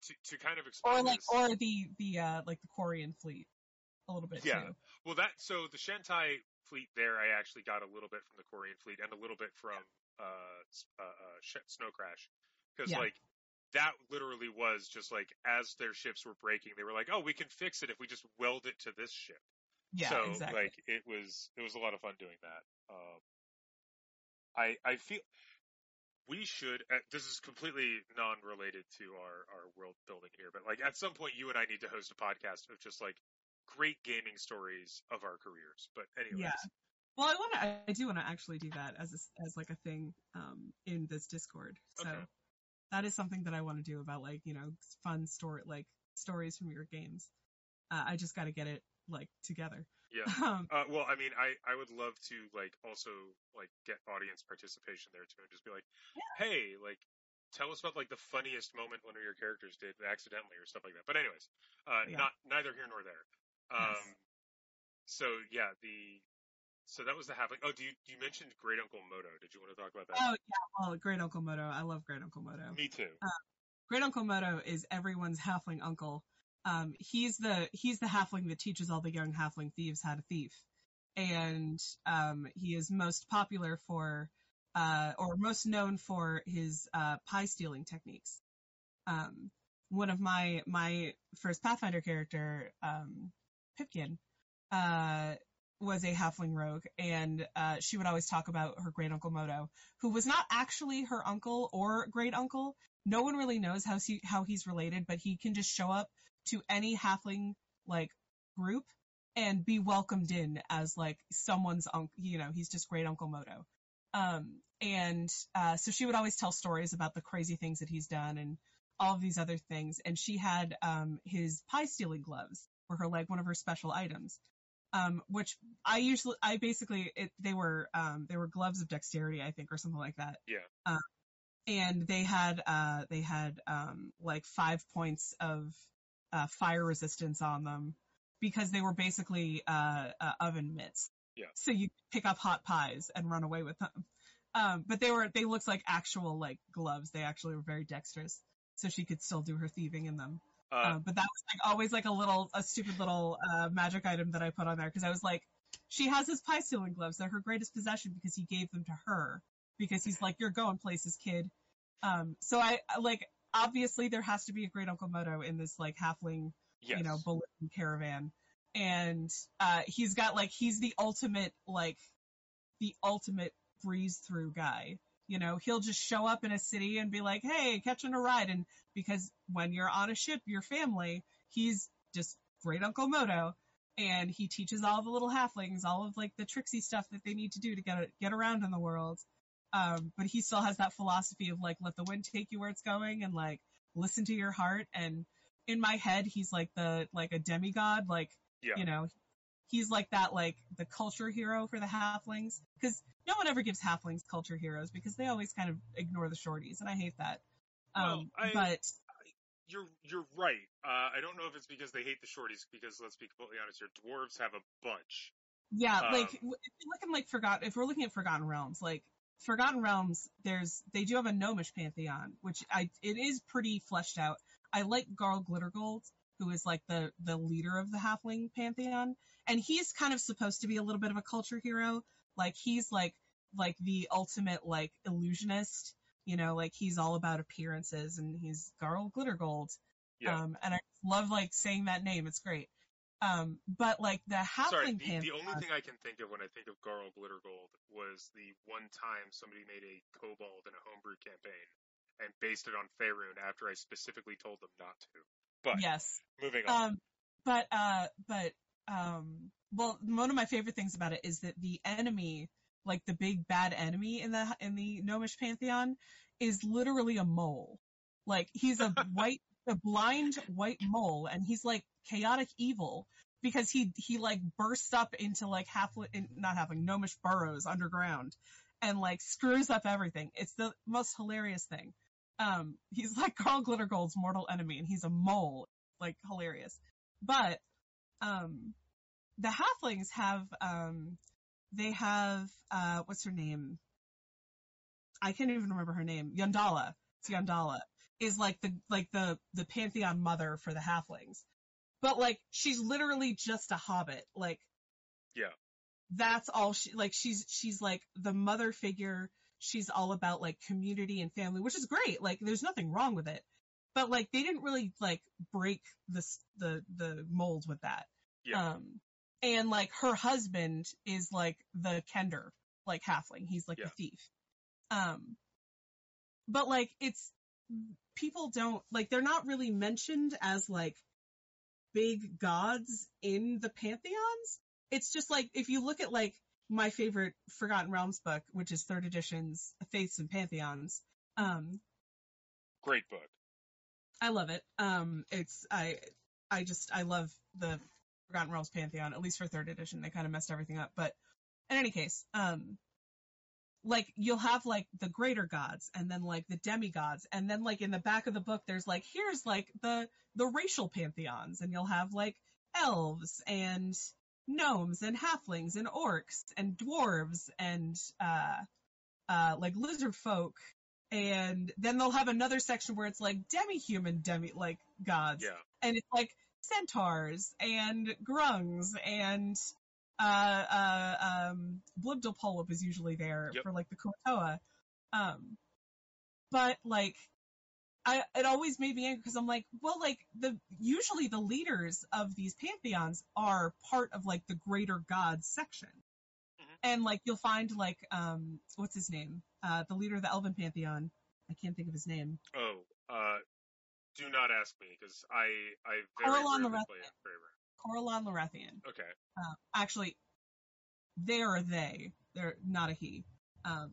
to to kind of explain, or like this, or the the uh, like the Corian fleet a little bit, yeah. Too. Well, that so the Shantai fleet there, I actually got a little bit from the Corian fleet and a little bit from uh, uh, uh, Snow Crash. Because, yeah. like, that literally was just, like, as their ships were breaking, they were like, oh, we can fix it if we just weld it to this ship. Yeah, so, exactly. like, it was it was a lot of fun doing that. Um, I I feel we should, uh, this is completely non-related to our, our world building here, but, like, at some point you and I need to host a podcast of just, like, great gaming stories of our careers. But anyways. Yeah. Well, I want to, I do want to actually do that as, a, as like, a thing um, in this Discord. So. Okay. That is something that I want to do about, like, you know, fun story, like, stories from your games. Uh, I just got to get it, like, together. Yeah. Um, uh, well, I mean, I, I would love to, like, also, like, get audience participation there, too, and just be like, yeah. hey, like, tell us about, like, the funniest moment one of your characters did accidentally or stuff like that. But anyways, uh, yeah. not neither here nor there. Um, yes. So, yeah, the... So that was the halfling. Oh, do you you mentioned Great Uncle Moto? Did you want to talk about that? Oh yeah, well, Great Uncle Moto. I love Great Uncle Moto. Me too. Um, Great Uncle Moto is everyone's halfling uncle. Um, he's the he's the halfling that teaches all the young halfling thieves how to thief, and um, he is most popular for, uh, or most known for his uh, pie stealing techniques. Um, one of my my first Pathfinder character, um, Pipkin, uh. was a halfling rogue, and uh, she would always talk about her great uncle Moto, who was not actually her uncle or great uncle. No one really knows how he, how he's related, but he can just show up to any halfling like group and be welcomed in as like someone's uncle. You know, he's just great uncle Moto. Um, and uh, so she would always tell stories about the crazy things that he's done and all of these other things. And she had um, his pie stealing gloves were her like one of her special items. Um, which I usually, I basically, it, they were, um, they were gloves of dexterity, I think, or something like that. Yeah. Um, and they had, uh, they had, um, like five points of, uh, fire resistance on them because they were basically, uh, uh oven mitts. Yeah. So you pick up hot pies and run away with them. Um, but they were, they looked like actual, like, gloves. They actually were very dexterous. So she could still do her thieving in them. Uh, uh, but that was like always like a little, a stupid little uh, magic item that I put on there because I was like, she has his pie stealing gloves. They're her greatest possession because he gave them to her because he's like, you're going places, kid. Um, so I like, obviously there has to be a great Uncle Moto in this like halfling, yes. you know, balloon caravan. And uh, he's got like, he's the ultimate, like the ultimate breeze through guy. You know, he'll just show up in a city and be like, hey, catching a ride. And because when you're on a ship, your family, he's just Great Uncle Moto. And he teaches all the little halflings, all of like the tricksy stuff that they need to do to get, get around in the world. Um, but he still has that philosophy of like, let the wind take you where it's going and like, listen to your heart. And in my head, he's like the, like a demigod, like, yeah. you know, he's like that, like the culture hero for the halflings. Cause no one ever gives halflings culture heroes because they always kind of ignore the shorties. And I hate that. Um, well, I, but I, you're, you're right. Uh, I don't know if it's because they hate the shorties because let's be completely honest here. Dwarves have a bunch. Yeah. Um, like if we're looking like forgotten, if we're looking at Forgotten Realms, like Forgotten Realms, there's, they do have a gnomish pantheon, which I, it is pretty fleshed out. I like Garl Glittergold, who is like the, the leader of the halfling pantheon. And he's kind of supposed to be a little bit of a culture hero. Like he's like, like the ultimate like illusionist, you know, like he's all about appearances and he's Garl Glittergold. Yeah. Um, and I love like saying that name. It's great. Um, but like the halfling Sorry, the, pantheon. The only thing I can think of when I think of Garl Glittergold was the one time somebody made a kobold in a homebrew campaign and based it on Faerun after I specifically told them not to. But yes. Moving on. Um, but, uh, but, um, well, one of my favorite things about it is that the enemy, like the big bad enemy in the, in the gnomish pantheon is literally a mole. Like he's a white, a blind white mole and he's like chaotic evil because he, he like bursts up into like half, not having gnomish burrows underground and like screws up everything. It's the most hilarious thing. Um, he's like Garl Glittergold's mortal enemy, and he's a mole. Like, hilarious. But um, the halflings have, um, they have, uh, what's her name? I can't even remember her name. Yandala. It's Yandala. Is like the like the the pantheon mother for the halflings. But like, she's literally just a hobbit. Like, yeah. That's all she, like, she's, she's like the mother figure. She's all about like community and family, which is great. Like, there's nothing wrong with it, but like, they didn't really like break the, the, the mold with that. Yeah. Um, and like her husband is like the Kender, like halfling. He's like yeah. the thief. Um, but like, it's, people don't like, they're not really mentioned as like big gods in the pantheons. It's just like, if you look at like my favorite Forgotten Realms book, which is third edition's Faiths and Pantheons. Um, Great book. I love it. Um, it's, I, I just, I love the Forgotten Realms Pantheon, at least for third edition. They kind of messed everything up, but in any case, um, like you'll have like the greater gods and then like the demigods. And then like in the back of the book, there's like, here's like the, the racial pantheons, and you'll have like elves and gnomes and halflings and orcs and dwarves and uh uh like lizard folk, and then they'll have another section where it's like demi-human demi like gods, yeah. and it's like centaurs and grungs and uh uh um Blibdelpollup is usually there yep. for like the Kuatoa. Um but like I, it always made me angry because I'm like, well, like the usually the leaders of these pantheons are part of like the greater gods section, mm-hmm. and like you'll find like um what's his name, uh the leader of the Elven pantheon, I can't think of his name. Oh, uh, do not ask me because I I very Corian rarely play it. Very rare. Corian Lorethian. Okay. Uh, actually, they are a they. They're not a he. Um.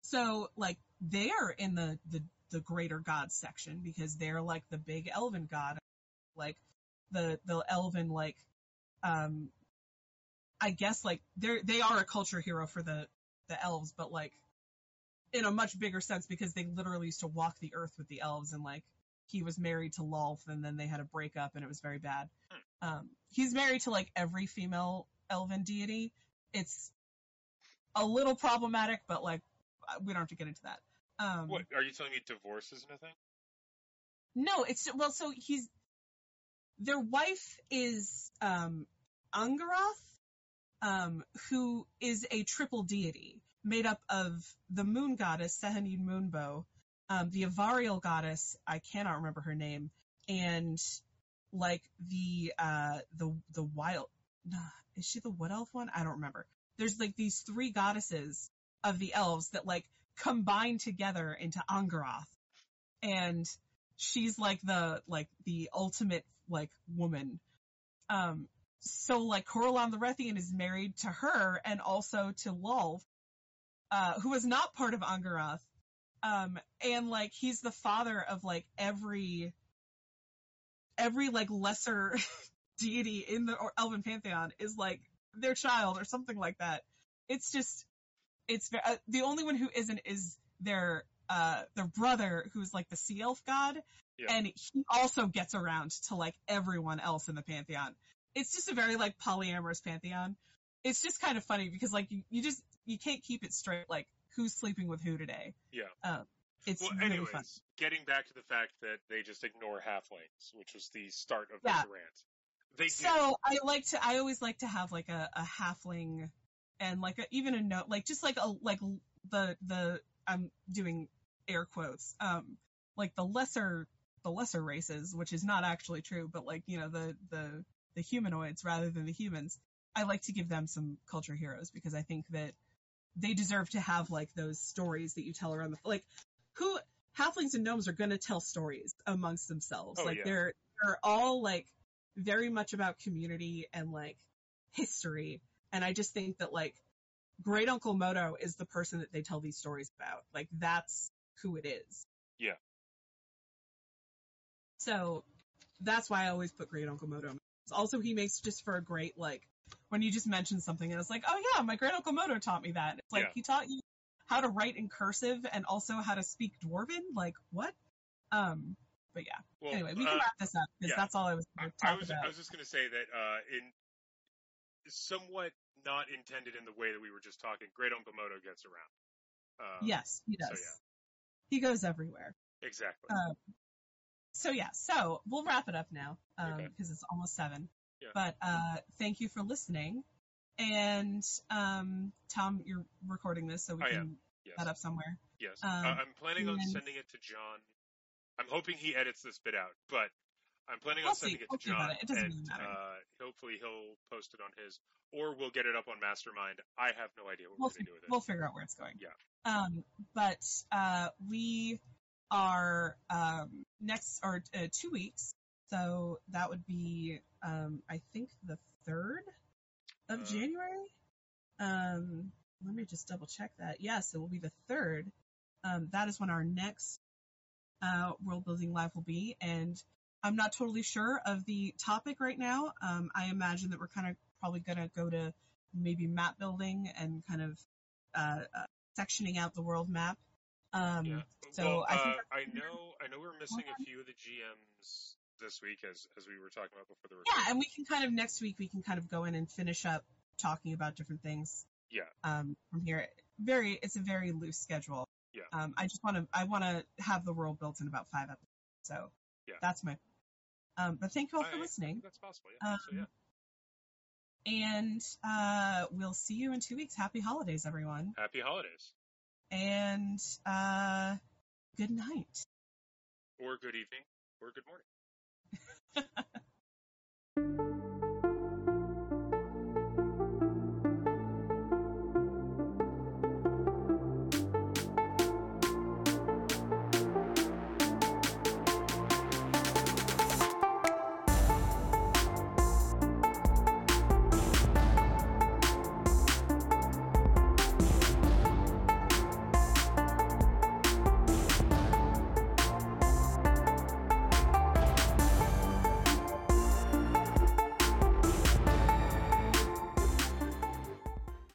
So like. They're in the, the, the greater gods section because they're like the big elven god, like the, the elven, like, um, I guess like they're, they are a culture hero for the, the elves, but like in a much bigger sense because they literally used to walk the earth with the elves, and like he was married to Lolf and then they had a breakup and it was very bad. Um, he's married to like every female elven deity. It's a little problematic, but like, we don't have to get into that. Um, what, are you telling me divorce isn't a thing? No, it's, well, so he's, their wife is um, Angaroth, um, who is a triple deity made up of the moon goddess, Sehanid Moonbow, um, the Avarial goddess, I cannot remember her name, and, like, the, uh, the, the wild, uh, is she the wood elf one? I don't remember. There's, like, these three goddesses of the elves that like combine together into Angaroth, and she's like the like the ultimate like woman. Um, so like Corian Lorethian is married to her and also to Lolf, uh, who is not part of Angaroth, um, and like he's the father of like every every like lesser deity in the or Elven pantheon is like their child or something like that. It's just. It's uh, the only one who isn't is their uh their brother, who's like the sea elf god, yeah. and he also gets around to like everyone else in the pantheon. It's just a very like polyamorous pantheon. It's just kind of funny because like you, you just you can't keep it straight. Like who's sleeping with who today? Yeah, um, it's well. Really anyways, fun. Getting back to the fact that they just ignore halflings, which was the start of yeah. the rant. They so do. I like to. I always like to have like a, a halfling. And like a, even a note, like just like a like the the I'm doing air quotes, um, like the lesser the lesser races, which is not actually true, but like you know the the the humanoids rather than the humans. I like to give them some culture heroes because I think that they deserve to have like those stories that you tell around the like who halflings and gnomes are going to tell stories amongst themselves. Oh, like yeah. they're they're all like very much about community and like history. And I just think that, like, Great Uncle Moto is the person that they tell these stories about. Like, that's who it is. Yeah. So, that's why I always put Great Uncle Moto on. Also, he makes just for a great, like, when you just mention something and it's like, oh yeah, my Great Uncle Moto taught me that. It's like, yeah. he taught you how to write in cursive and also how to speak Dwarven. Like, what? Um, but yeah. Well, anyway, we can uh, wrap this up because yeah. that's all I was going to talk I was, about. I was just going to say that uh, in somewhat not intended in the way that we were just talking, Great Uncle Moto gets around. Um, yes, he does. So, yeah. He goes everywhere. Exactly. Um, so yeah, so we'll wrap it up now because um, okay. it's almost seven. Yeah. But uh, thank you for listening. And um, Tom, you're recording this, so we I can yes. set up somewhere. Yes, um, uh, I'm planning on then... sending it to John. I'm hoping he edits this bit out, but I'm planning I'll on see. sending it I'll to John, it. It and uh, hopefully he'll post it on his, or we'll get it up on Mastermind. I have no idea what we'll we're going to do with it. We'll figure out where it's going. Yeah. Um, but uh, we are um, next, or uh, two weeks, so that would be, um, I think, the third of uh, January. Um, let me just double check that. Yes, it will be the third. Um, that is when our next uh, World Building Live will be, and I'm not totally sure of the topic right now. Um, I imagine that we're kind of probably going to go to maybe map building and kind of uh, uh, sectioning out the world map. Um, yeah. So well, I, think uh, I know I know we're missing a few of the G Ms this week, as as we were talking about before the recording. Yeah, and we can kind of next week we can kind of go in and finish up talking about different things. Yeah. Um, from here, very it's a very loose schedule. Yeah. Um, I just want to I want to have the world built in about five episodes. So yeah. that's my. Um, but thank you all for I, listening. That's possible, yeah. Um, so, yeah. And uh, we'll see you in two weeks. Happy holidays, everyone. Happy holidays. And uh, good night. Or good evening. Or good morning.